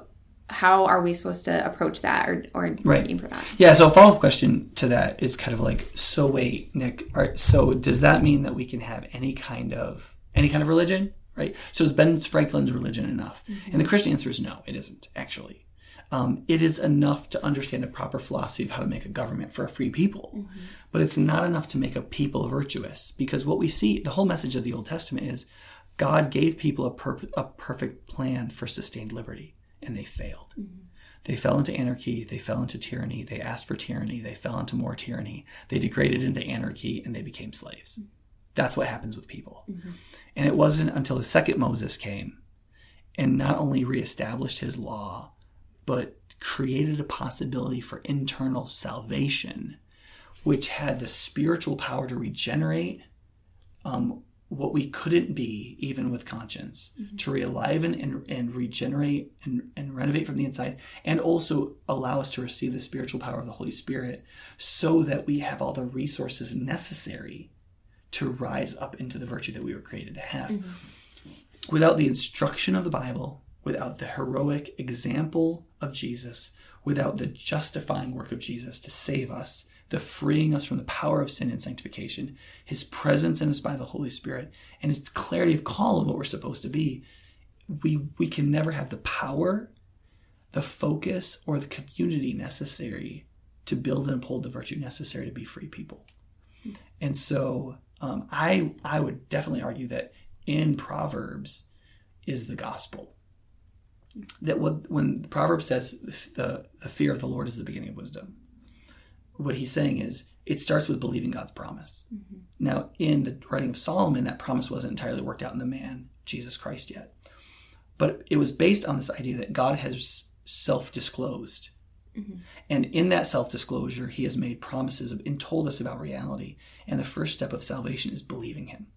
how are we supposed to approach that or aim for that? Yeah, so a follow-up question to that is kind of so wait, Nick, all right, so does that mean that we can have any kind of religion, right? So is Ben Franklin's religion enough? Mm-hmm. And the Christian answer is no, it isn't, actually. It is enough to understand a proper philosophy of how to make a government for a free people. Mm-hmm. But it's not enough to make a people virtuous, because what we see, the whole message of the Old Testament is God gave people a perfect plan for sustained liberty, and they failed. Mm-hmm. They fell into anarchy. They fell into tyranny. They asked for tyranny. They fell into more tyranny. They degraded into anarchy, and they became slaves. Mm-hmm. That's what happens with people. Mm-hmm. And it wasn't until the second Moses came and not only reestablished his law, but created a possibility for internal salvation, which had the spiritual power to regenerate what we couldn't be, even with conscience, mm-hmm. to re-aliven and regenerate and renovate from the inside, and also allow us to receive the spiritual power of the Holy Spirit so that we have all the resources necessary to rise up into the virtue that we were created to have. Mm-hmm. Without the instruction of the Bible, without the heroic example of Jesus, without the justifying work of Jesus to save us, the freeing us from the power of sin and sanctification, his presence in us by the Holy Spirit, and his clarity of call of what we're supposed to be, we can never have the power, the focus, or the community necessary to build and uphold the virtue necessary to be free people. And so I would definitely argue that in Proverbs is the gospel. That when Proverbs says the fear of the Lord is the beginning of wisdom, what he's saying is it starts with believing God's promise. Mm-hmm. Now, in the writing of Solomon, that promise wasn't entirely worked out in the man, Jesus Christ, yet. But it was based on this idea that God has self-disclosed. Mm-hmm. And in that self-disclosure, he has made promises and told us about reality. And the first step of salvation is believing him,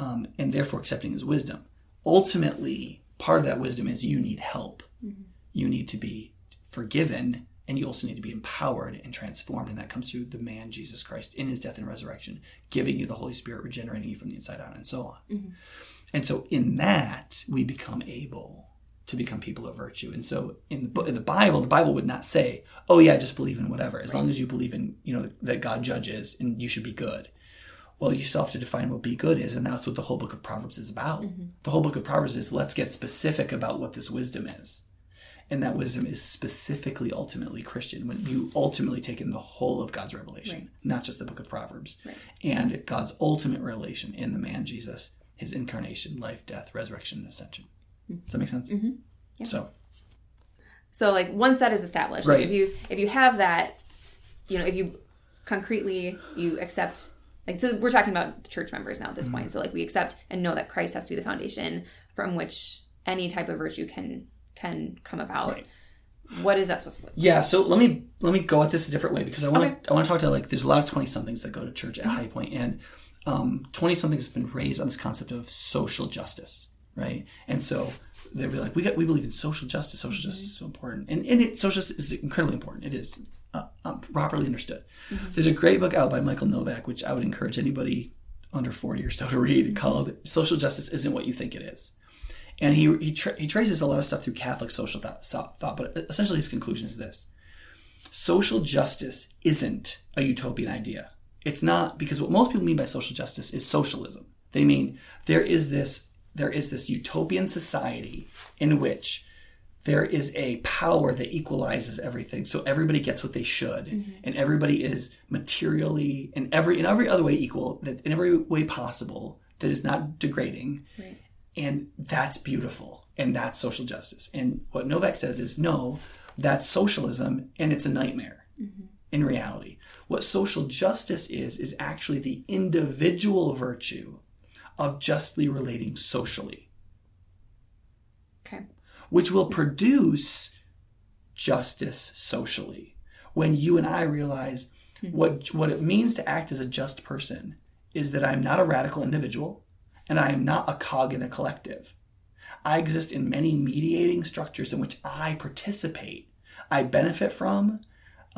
mm-hmm. And therefore accepting his wisdom. Ultimately, part of that wisdom is you need help. Mm-hmm. You need to be forgiven, and you also need to be empowered and transformed. And that comes through the man, Jesus Christ, in his death and resurrection, giving you the Holy Spirit, regenerating you from the inside out, and so on. Mm-hmm. And so in that, we become able to become people of virtue. And so in the Bible would not say, oh, yeah, just believe in whatever. As long as you believe in, that God judges and you should be good. Well, you still have to define what be good is, and that's what the whole book of Proverbs is about. Mm-hmm. The whole book of Proverbs is, let's get specific about what this wisdom is. And that wisdom is specifically, ultimately Christian, when you ultimately take in the whole of God's revelation, Not just the book of Proverbs, and God's ultimate revelation in the man Jesus, his incarnation, life, death, resurrection, and ascension. Mm-hmm. Does that make sense? Mm-hmm. Yeah. So once that is established, right. if you have that, if you concretely, you accept... So we're talking about church members now at this mm-hmm. point. So we accept and know that Christ has to be the foundation from which any type of virtue can come about. Right. What is that supposed to look like? Yeah. So let me go at this a different way, because I want to talk to there's a lot of 20-somethings that go to church at mm-hmm. High Point, and 20-somethings have been raised on this concept of social justice, right? And so they'll be like, we believe in social justice. Social justice is so important, and social justice is incredibly important. It is. Properly understood. Mm-hmm. There's a great book out by Michael Novak, which I would encourage anybody under 40 or so to read, called Social Justice Isn't What You Think It Is. And he traces a lot of stuff through Catholic social thought, but essentially his conclusion is this. Social justice isn't a utopian idea. It's not, because what most people mean by social justice is socialism. They mean there is this utopian society in which there is a power that equalizes everything. So everybody gets what they should, mm-hmm. and everybody is materially and in every other way equal, that in every way possible, that is not degrading. Right. And that's beautiful. And that's social justice. And what Novak says is, no, that's socialism, and it's a nightmare mm-hmm. in reality. What social justice is actually the individual virtue of justly relating socially. Okay. Which will produce justice socially. When you and I realize what it means to act as a just person is that I'm not a radical individual, and I am not a cog in a collective. I exist in many mediating structures in which I participate. I benefit from.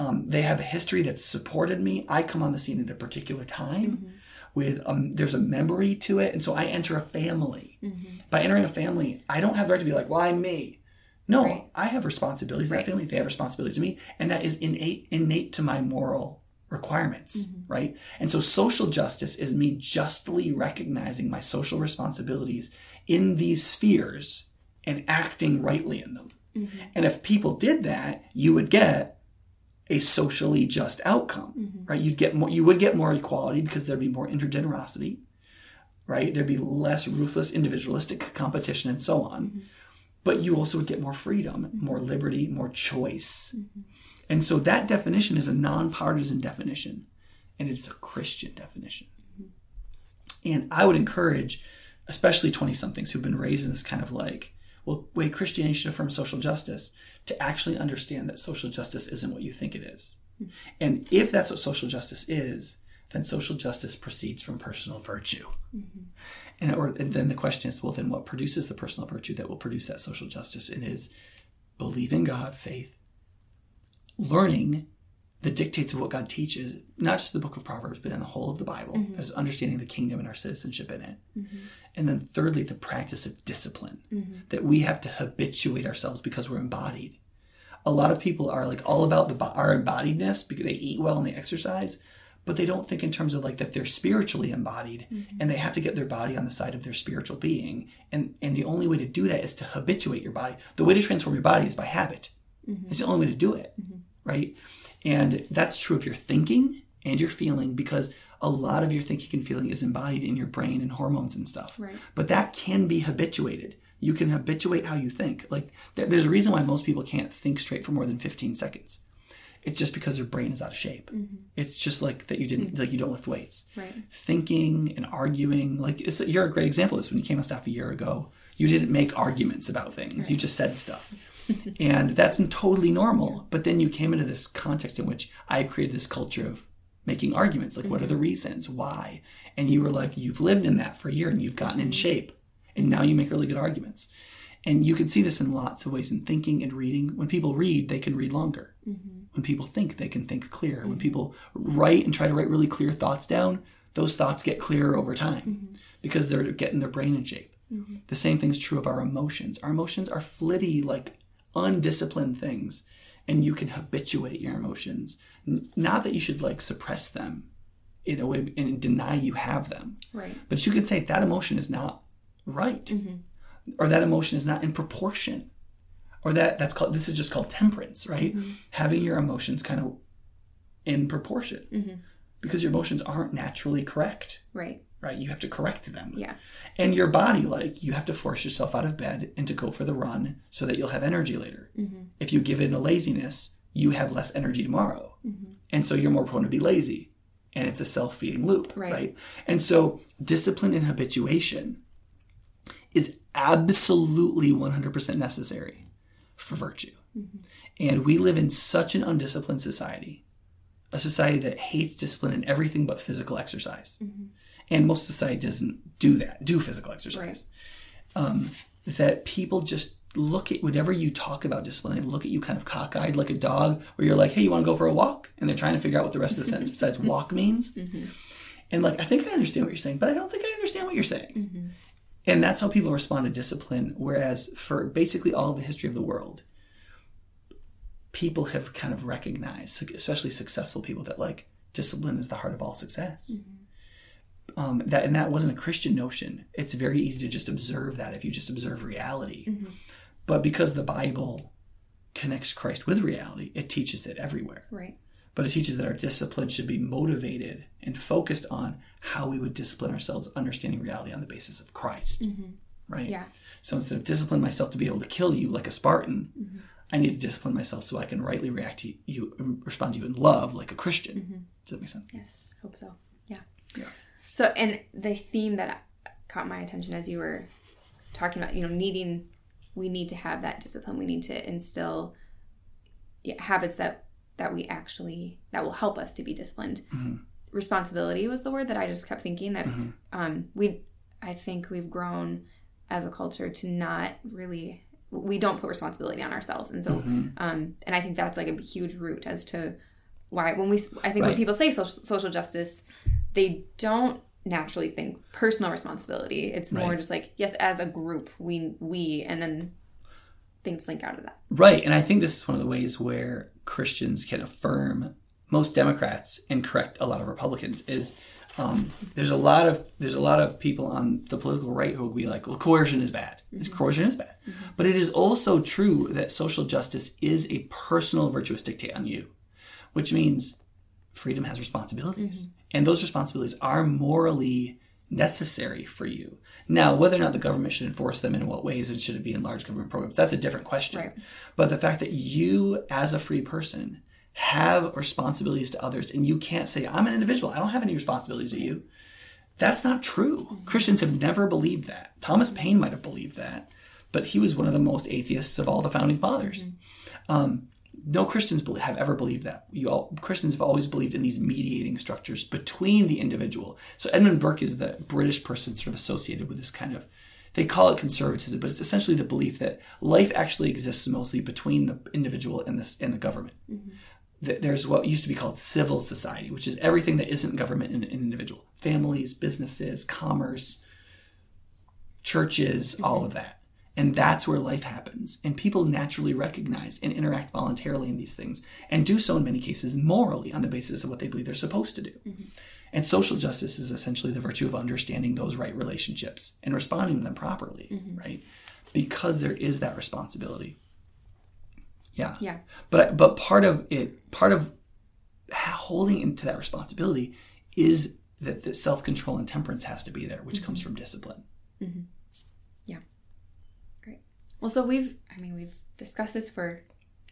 They have a history that's supported me. I come on the scene at a particular time. Mm-hmm. There's a memory to it. And so I enter a family. Mm-hmm. By entering a family, I don't have the right to be I'm me. No, right. I have responsibilities to that family. They have responsibilities to me. And that is innate to my moral requirements, mm-hmm. right? And so social justice is me justly recognizing my social responsibilities in these spheres and acting rightly in them. Mm-hmm. And if people did that, you would get a socially just outcome, mm-hmm. right? You would get more equality because there'd be more intergenerosity, right? There'd be less ruthless individualistic competition and so on. Mm-hmm. But you also would get more freedom, mm-hmm. more liberty, more choice. Mm-hmm. And so that definition is a nonpartisan definition, and it's a Christian definition. Mm-hmm. And I would encourage, especially 20-somethings who've been raised in this kind of like, well, wait, Christianity should affirm social justice, to actually understand that social justice isn't what you think it is. Mm-hmm. And if that's what social justice is, then social justice proceeds from personal virtue. Mm-hmm. And then the question is, well, then what produces the personal virtue that will produce that social justice? And it is believe in God, faith, learning the dictates of what God teaches, not just the book of Proverbs, but in the whole of the Bible. Mm-hmm. That is understanding the kingdom and our citizenship in it. Mm-hmm. And then thirdly, the practice of discipline, mm-hmm. that we have to habituate ourselves because we're embodied. A lot of people are like all about our embodiedness because they eat well and they exercise, but they don't think in terms of like that they're spiritually embodied, mm-hmm. and they have to get their body on the side of their spiritual being. And the only way to do that is to habituate your body. The way to transform your body is by habit. Mm-hmm. It's the only way to do it, mm-hmm. right? And that's true of your thinking and your feeling, because a lot of your thinking and feeling is embodied in your brain and hormones and stuff. Right. But that can be habituated. You can habituate how you think. Like there's a reason why most people can't think straight for more than 15 seconds. It's just because their brain is out of shape. Mm-hmm. It's just like that you don't lift weights. Right. Thinking and arguing, like you're a great example of this. When you came on staff a year ago, you didn't make arguments about things. Right. You just said stuff. And that's totally normal. Yeah. But then you came into this context in which I created this culture of making arguments. Like, mm-hmm. what are the reasons? Why? And you were like, you've lived in that for a year and you've gotten in shape. And now you make really good arguments. And you can see this in lots of ways in thinking and reading. When people read, they can read longer. Mm-hmm. When people think, they can think clearer. Mm-hmm. When people write and try to write really clear thoughts down, those thoughts get clearer over time, mm-hmm. because they're getting their brain in shape. Mm-hmm. The same thing's true of our emotions. Our emotions are flitty, like undisciplined things, and you can habituate your emotions. Not that you should like suppress them in a way and deny you have them. Right. But you can say that emotion is not right, mm-hmm. or that emotion is not in proportion, or this is just called temperance, right? Mm-hmm. Having your emotions kind of in proportion, mm-hmm. because your emotions aren't naturally correct. Right. Right. You have to correct them. Yeah. And your body, like, you have to force yourself out of bed and to go for the run so that you'll have energy later. Mm-hmm. If you give in to laziness, you have less energy tomorrow. Mm-hmm. And so you're more prone to be lazy. And it's a self-feeding loop. Right. And so discipline and habituation is absolutely 100% necessary for virtue. Mm-hmm. And we live in such an undisciplined society, a society that hates discipline in everything but physical exercise. Mm-hmm. And most society doesn't do physical exercise. Right. That people just look at whenever you talk about discipline, they look at you kind of cockeyed like a dog, where you're like, hey, you want to go for a walk? And they're trying to figure out what the rest of the sentence besides walk means. Mm-hmm. And like, I think I understand what you're saying, but I don't think I understand what you're saying. Mm-hmm. And that's how people respond to discipline. Whereas for basically all of the history of the world, people have kind of recognized, especially successful people, that like discipline is the heart of all success. Mm-hmm. That wasn't a Christian notion. It's very easy to just observe that if you just observe reality. Mm-hmm. But because the Bible connects Christ with reality, it teaches it everywhere. Right. But it teaches that our discipline should be motivated and focused on how we would discipline ourselves, understanding reality on the basis of Christ. Mm-hmm. Right? Yeah. So instead of discipline myself to be able to kill you like a Spartan, mm-hmm. I need to discipline myself so I can rightly react to you and respond to you in love like a Christian. Mm-hmm. Does that make sense? Yes. Hope so. Yeah. Yeah. So, and the theme that caught my attention as you were talking about, you know, we need to have that discipline. We need to instill habits that will help us to be disciplined. Mm-hmm. Responsibility was the word that I just kept thinking that, mm-hmm. I think we've grown as a culture to not really, we don't put responsibility on ourselves. And so, mm-hmm. And I think that's like a huge root as to why, when people say social justice, they don't naturally think personal responsibility. It's more just like, yes, as a group, we, and then things link out of that. Right. And I think this is one of the ways where Christians can affirm most Democrats and correct a lot of Republicans is There's a lot of people on the political right who will be like, well, coercion is bad. Mm-hmm. Coercion is bad. Mm-hmm. But it is also true that social justice is a personal virtuous dictate on you, which means freedom has responsibilities. Mm-hmm. And those responsibilities are morally necessary for you. Now, whether or not the government should enforce them in what ways and should it be in large government programs, that's a different question. Right. But the fact that you as a free person have responsibilities to others, and you can't say, I'm an individual, I don't have any responsibilities to you. That's not true. Christians have never believed that. Thomas Paine might have believed that, but he was one of the most atheists of all the Founding Fathers. Mm-hmm. No Christians have ever believed that. Christians have always believed in these mediating structures between the individual. So Edmund Burke is the British person sort of associated with this kind of, they call it conservatism, but it's essentially the belief that life actually exists mostly between the individual and the government. Mm-hmm. There's what used to be called civil society, which is everything that isn't government and individual. Families, businesses, commerce, churches, all of that. And that's where life happens. And people naturally recognize and interact voluntarily in these things and do so in many cases morally on the basis of what they believe they're supposed to do. Mm-hmm. And social justice is essentially the virtue of understanding those right relationships and responding to them properly, mm-hmm. right? Because there is that responsibility. Yeah. Yeah. But part of holding into that responsibility is that self-control and temperance has to be there, which mm-hmm. comes from discipline. Mm-hmm. Yeah. Great. Well, so we've discussed this for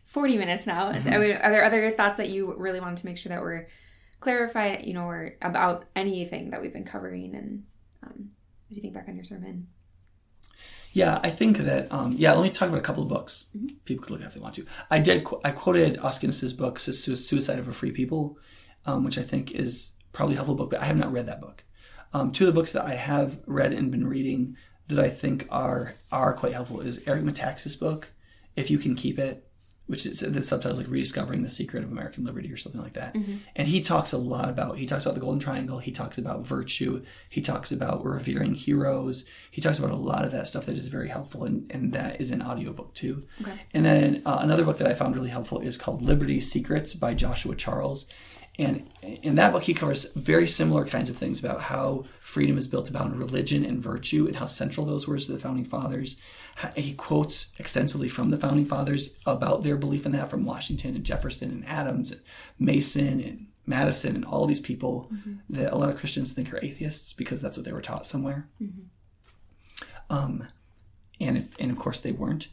40 minutes now. Mm-hmm. Are there other thoughts that you really wanted to make sure that were clarified, or about anything that we've been covering? And as you think back on your sermon? Yeah, I think that, let me talk about a couple of books. Mm-hmm. People could look at if they want to. I quoted Os Guinness's book, Suicide of a Free People, which I think is probably a helpful book, but I have not read that book. Two of the books that I have read and been reading that I think are quite helpful is Eric Metaxas' book, If You Can Keep It, which is the subtitle is like Rediscovering the Secret of American Liberty or something like that. Mm-hmm. And he talks about the Golden Triangle. He talks about virtue. He talks about revering heroes. He talks about a lot of that stuff that is very helpful. And that is an audiobook too. Okay. And then another book that I found really helpful is called Liberty Secrets by Joshua Charles. And in that book, he covers very similar kinds of things about how freedom is built upon religion and virtue and how central those were to the Founding Fathers. He quotes extensively from the Founding Fathers about their belief in that, from Washington and Jefferson and Adams and Mason and Madison and all these people mm-hmm. that a lot of Christians think are atheists because that's what they were taught somewhere. Mm-hmm. And of course they weren't.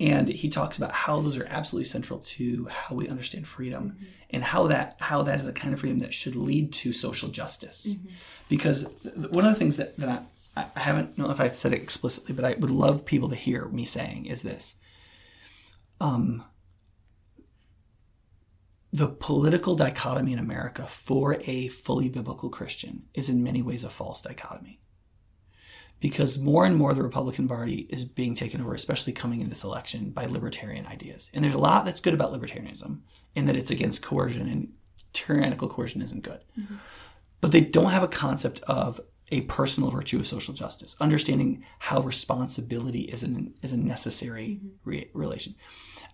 And he talks about how those are absolutely central to how we understand freedom mm-hmm. and how that is a kind of freedom that should lead to social justice. Mm-hmm. Because one of the things that I haven't know if I've said it explicitly, but I would love people to hear me saying is this. The political dichotomy in America for a fully biblical Christian is in many ways a false dichotomy. Because more and more the Republican Party is being taken over, especially coming in this election, by libertarian ideas. And there's a lot that's good about libertarianism in that it's against coercion, and tyrannical coercion isn't good. Mm-hmm. But they don't have a concept of a personal virtue of social justice, understanding how responsibility is a necessary mm-hmm. relation.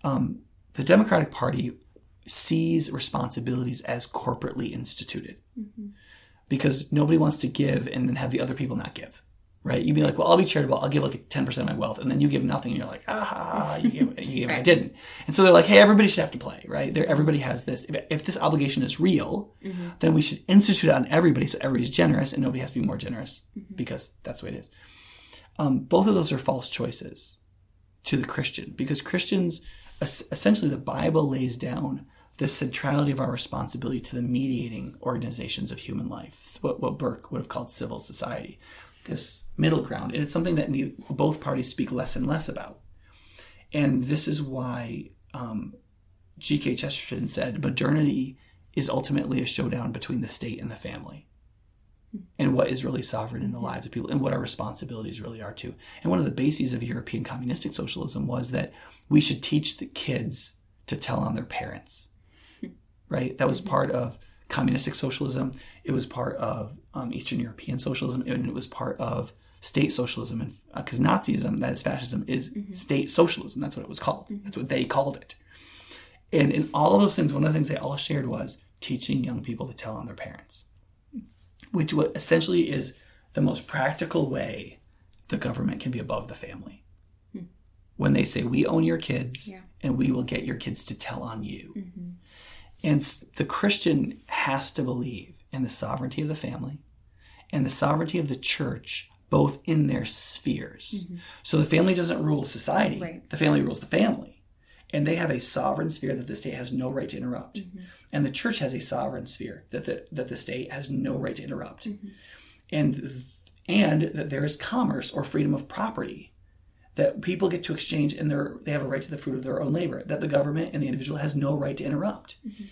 The Democratic Party sees responsibilities as corporately instituted mm-hmm. because nobody wants to give and then have the other people not give. Right? You'd be like, well, I'll be charitable. I'll give like 10% of my wealth. And then you give nothing. And you're like, you gave right. I didn't. And so they're like, hey, everybody should have to play, right? Everybody has this. If this obligation is real, mm-hmm. then we should institute it on everybody so everybody's generous and nobody has to be more generous mm-hmm. because that's the way it is. Both of those are false choices to the Christian because Christians, essentially the Bible lays down the centrality of our responsibility to the mediating organizations of human life. It's what Burke would have called civil society. This middle ground, and it's something that both parties speak less and less about. And this is why G.K. Chesterton said modernity is ultimately a showdown between the state and the family and what is really sovereign in the lives of people and what our responsibilities really are too. And one of the bases of European communistic socialism was that we should teach the kids to tell on their parents, right? That was part of communistic socialism. It was part of Eastern European socialism, and it was part of state socialism, and because Nazism, that is fascism, is mm-hmm. state socialism. That's what it was called. Mm-hmm. That's what they called it. And in all of those things, one of the things they all shared was teaching young people to tell on their parents. which essentially is the most practical way the government can be above the family. Hmm. When they say, we own your kids, yeah. and we will get your kids to tell on you. Mm-hmm. And the Christian has to believe in the sovereignty of the family and the sovereignty of the church, both in their spheres. Mm-hmm. So the family doesn't rule society. Right. The family rules the family. And they have a sovereign sphere that the state has no right to interrupt. Mm-hmm. And the church has a sovereign sphere that the state has no right to interrupt. Mm-hmm. And that there is commerce or freedom of property that people get to exchange, and they have a right to the fruit of their own labor, that the government and the individual has no right to interrupt. Mm-hmm.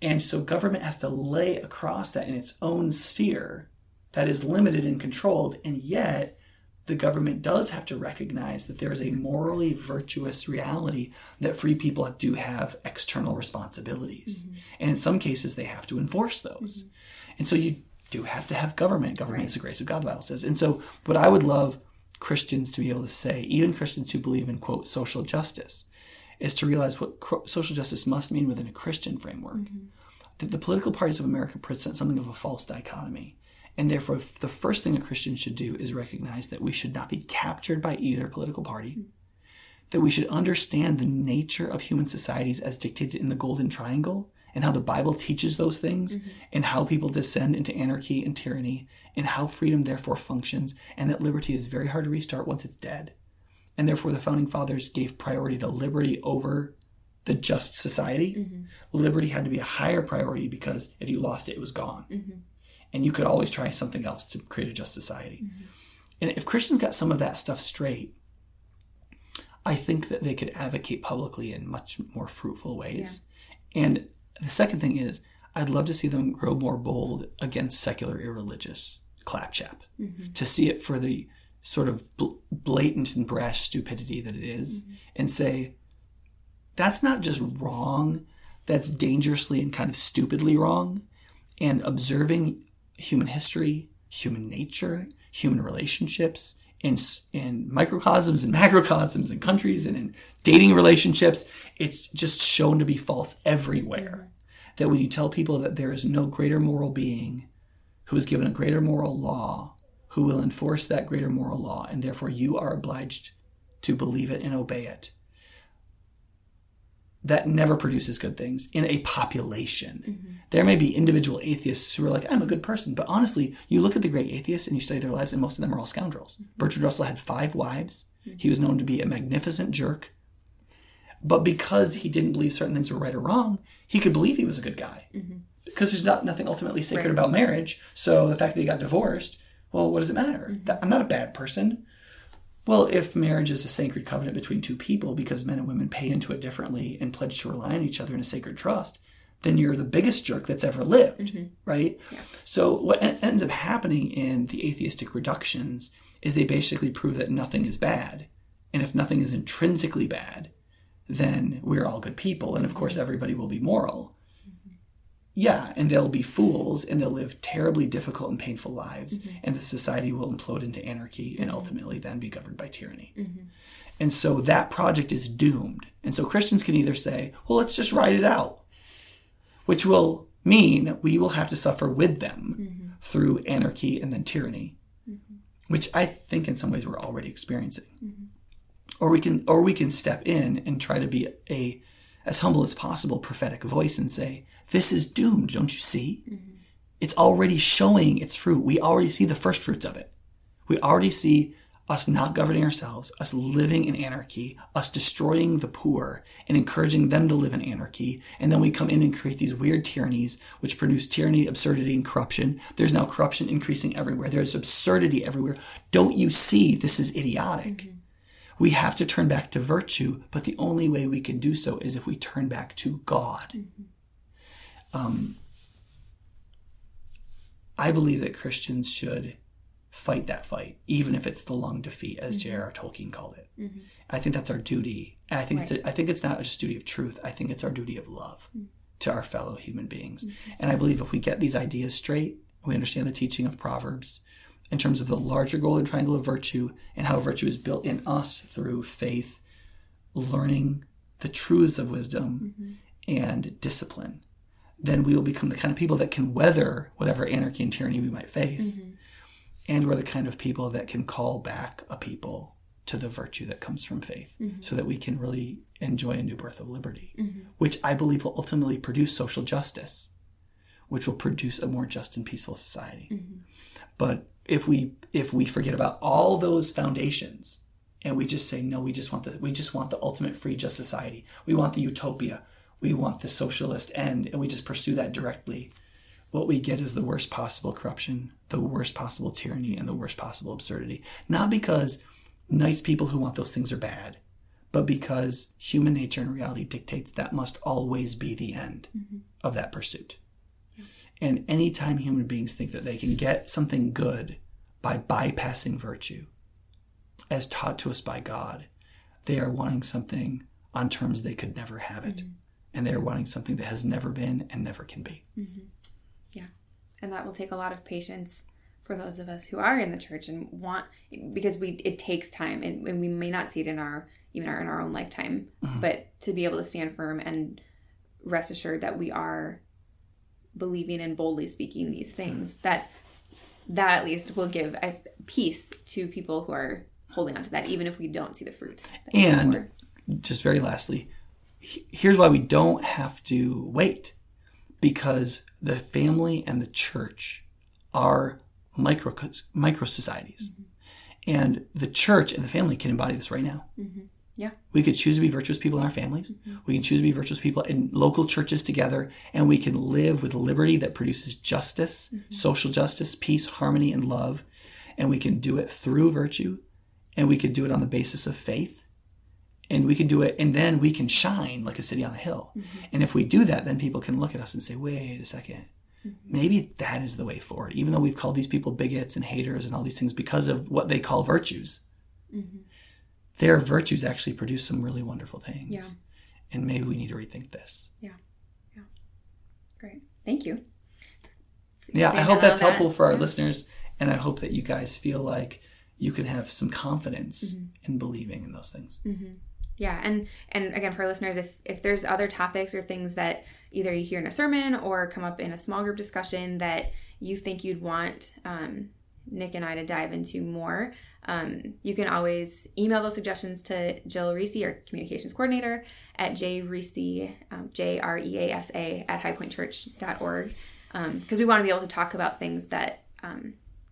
And so government has to lay across that in its own sphere that is limited and controlled, and yet the government does have to recognize that there is a morally virtuous reality that free people do have external responsibilities. Mm-hmm. And in some cases, they have to enforce those. Mm-hmm. And so you do have to have government. Government is the grace of God, the Bible says. And so what I would love Christians to be able to say, even Christians who believe in, quote, social justice, is to realize what social justice must mean within a Christian framework. Mm-hmm. That the political parties of America present something of a false dichotomy. And therefore, the first thing a Christian should do is recognize that we should not be captured by either political party, mm-hmm. that we should understand the nature of human societies as dictated in the Golden Triangle, and how the Bible teaches those things, mm-hmm. and how people descend into anarchy and tyranny, and how freedom therefore functions, and that liberty is very hard to restart once it's dead. And therefore, the Founding Fathers gave priority to liberty over the just society. Mm-hmm. Liberty had to be a higher priority because if you lost it, it was gone. Mm-hmm. And you could always try something else to create a just society. Mm-hmm. And if Christians got some of that stuff straight, I think that they could advocate publicly in much more fruitful ways. Yeah. And the second thing is, I'd love to see them grow more bold against secular, irreligious claptrap, mm-hmm. to see it for the sort of blatant and brash stupidity that it is, mm-hmm. and say, that's not just wrong, that's dangerously and kind of stupidly wrong. And observing human history, human nature, human relationships, in microcosms and macrocosms and countries and in dating relationships, it's just shown to be false everywhere. That when you tell people that there is no greater moral being who is given a greater moral law, who will enforce that greater moral law, and therefore you are obliged to believe it and obey it, that never produces good things in a population. Mm-hmm. There may be individual atheists who are like, I'm a good person. But honestly, you look at the great atheists and you study their lives, and most of them are all scoundrels. Mm-hmm. Bertrand Russell had 5 wives. Mm-hmm. He was known to be a magnificent jerk. But because he didn't believe certain things were right or wrong, he could believe he was a good guy. Mm-hmm. Because there's nothing ultimately sacred about marriage. So the fact that he got divorced, well, what does it matter? Mm-hmm. I'm not a bad person. Well, if marriage is a sacred covenant between two people because men and women pay into it differently and pledge to rely on each other in a sacred trust, then you're the biggest jerk that's ever lived, mm-hmm. right? Yeah. So what ends up happening in the atheistic reductions is they basically prove that nothing is bad. And if nothing is intrinsically bad, then we're all good people. And of course, everybody will be moral. Mm-hmm. Yeah, and they'll be fools and they'll live terribly difficult and painful lives, mm-hmm. and the society will implode into anarchy and ultimately then be governed by tyranny. Mm-hmm. And so that project is doomed. And so Christians can either say, well, let's just ride it out, which will mean we will have to suffer with them, mm-hmm. through anarchy and then tyranny, mm-hmm. which I think in some ways we're already experiencing. Mm-hmm. Or we can step in and try to be a as humble as possible, prophetic voice and say, this is doomed, don't you see? Mm-hmm. It's already showing its fruit. We already see the first fruits of it. We already see us not governing ourselves, us living in anarchy, us destroying the poor and encouraging them to live in anarchy. And then we come in and create these weird tyrannies, which produce tyranny, absurdity, and corruption. There's now corruption increasing everywhere. There's absurdity everywhere. Don't you see this is idiotic? Mm-hmm. We have to turn back to virtue, but the only way we can do so is if we turn back to God. Mm-hmm. I believe that Christians should fight that fight, even if it's the long defeat, as mm-hmm. J.R.R. Tolkien called it. Mm-hmm. I think that's our duty. And I think it's not just a duty of truth. I think it's our duty of love, mm-hmm. to our fellow human beings. Mm-hmm. And I believe if we get these ideas straight, we understand the teaching of Proverbs, in terms of the larger Golden Triangle of virtue and how virtue is built in us through faith, learning the truths of wisdom, mm-hmm. and discipline, then we will become the kind of people that can weather whatever anarchy and tyranny we might face. Mm-hmm. And we're the kind of people that can call back a people to the virtue that comes from faith, mm-hmm. so that we can really enjoy a new birth of liberty, mm-hmm. which I believe will ultimately produce social justice, which will produce a more just and peaceful society. Mm-hmm. But if we forget about all those foundations and we just say, no, we just want the ultimate free, just society. We want the utopia. We want the socialist end, and we just pursue that directly. What we get is the worst possible corruption, the worst possible tyranny, and the worst possible absurdity. Not because nice people who want those things are bad, but because human nature and reality dictates that must always be the end mm-hmm. of that pursuit. Yeah. And anytime human beings think that they can get something good by bypassing virtue, as taught to us by God, they are wanting something on terms they could never have it. Mm-hmm. And they're wanting something that has never been and never can be. Mm-hmm. Yeah. And that will take a lot of patience for those of us who are in the church and want, because it takes time, and we may not see it in our own lifetime, mm-hmm. but to be able to stand firm and rest assured that we are believing and boldly speaking these things, mm-hmm. that at least will give a peace to people who are holding on to that, even if we don't see the fruit. And before. Just very lastly, here's why we don't have to wait, because the family and the church are micro societies, mm-hmm. and the church and the family can embody this right now. Mm-hmm. Yeah, we could choose to be virtuous people in our families. Mm-hmm. We can choose to be virtuous people in local churches together, and we can live with liberty that produces justice, mm-hmm. social justice, peace, harmony, and love. And we can do it through virtue, and we could do it on the basis of faith. And we can do it, and then we can shine like a city on a hill. Mm-hmm. And if we do that, then people can look at us and say, wait a second, mm-hmm. maybe that is the way forward. Even though we've called these people bigots and haters and all these things because of what they call virtues, mm-hmm. their virtues actually produce some really wonderful things. Yeah. And maybe we need to rethink this. Yeah. Yeah. Great. Thank you. Yeah, I hope that's helpful for our listeners. And I hope that you guys feel like you can have some confidence mm-hmm. in believing in those things. Mm-hmm. Yeah, and again, for our listeners, if there's other topics or things that either you hear in a sermon or come up in a small group discussion that you think you'd want Nick and I to dive into more, you can always email those suggestions to Jill Reese, our communications coordinator, at jreasa, J-R-E-A-S-A, @highpointchurch.org, because we want to be able to talk about things that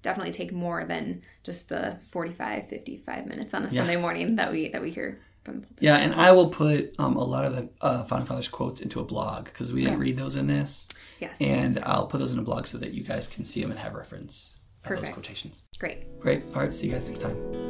definitely take more than just the 45, 55 minutes on a Sunday morning that we hear. Yeah, and I will put a lot of the Founding Fathers quotes into a blog, because we didn't read those in this. Yes. And I'll put those in a blog so that you guys can see them and have reference of those quotations. Great. All right. See you guys next time.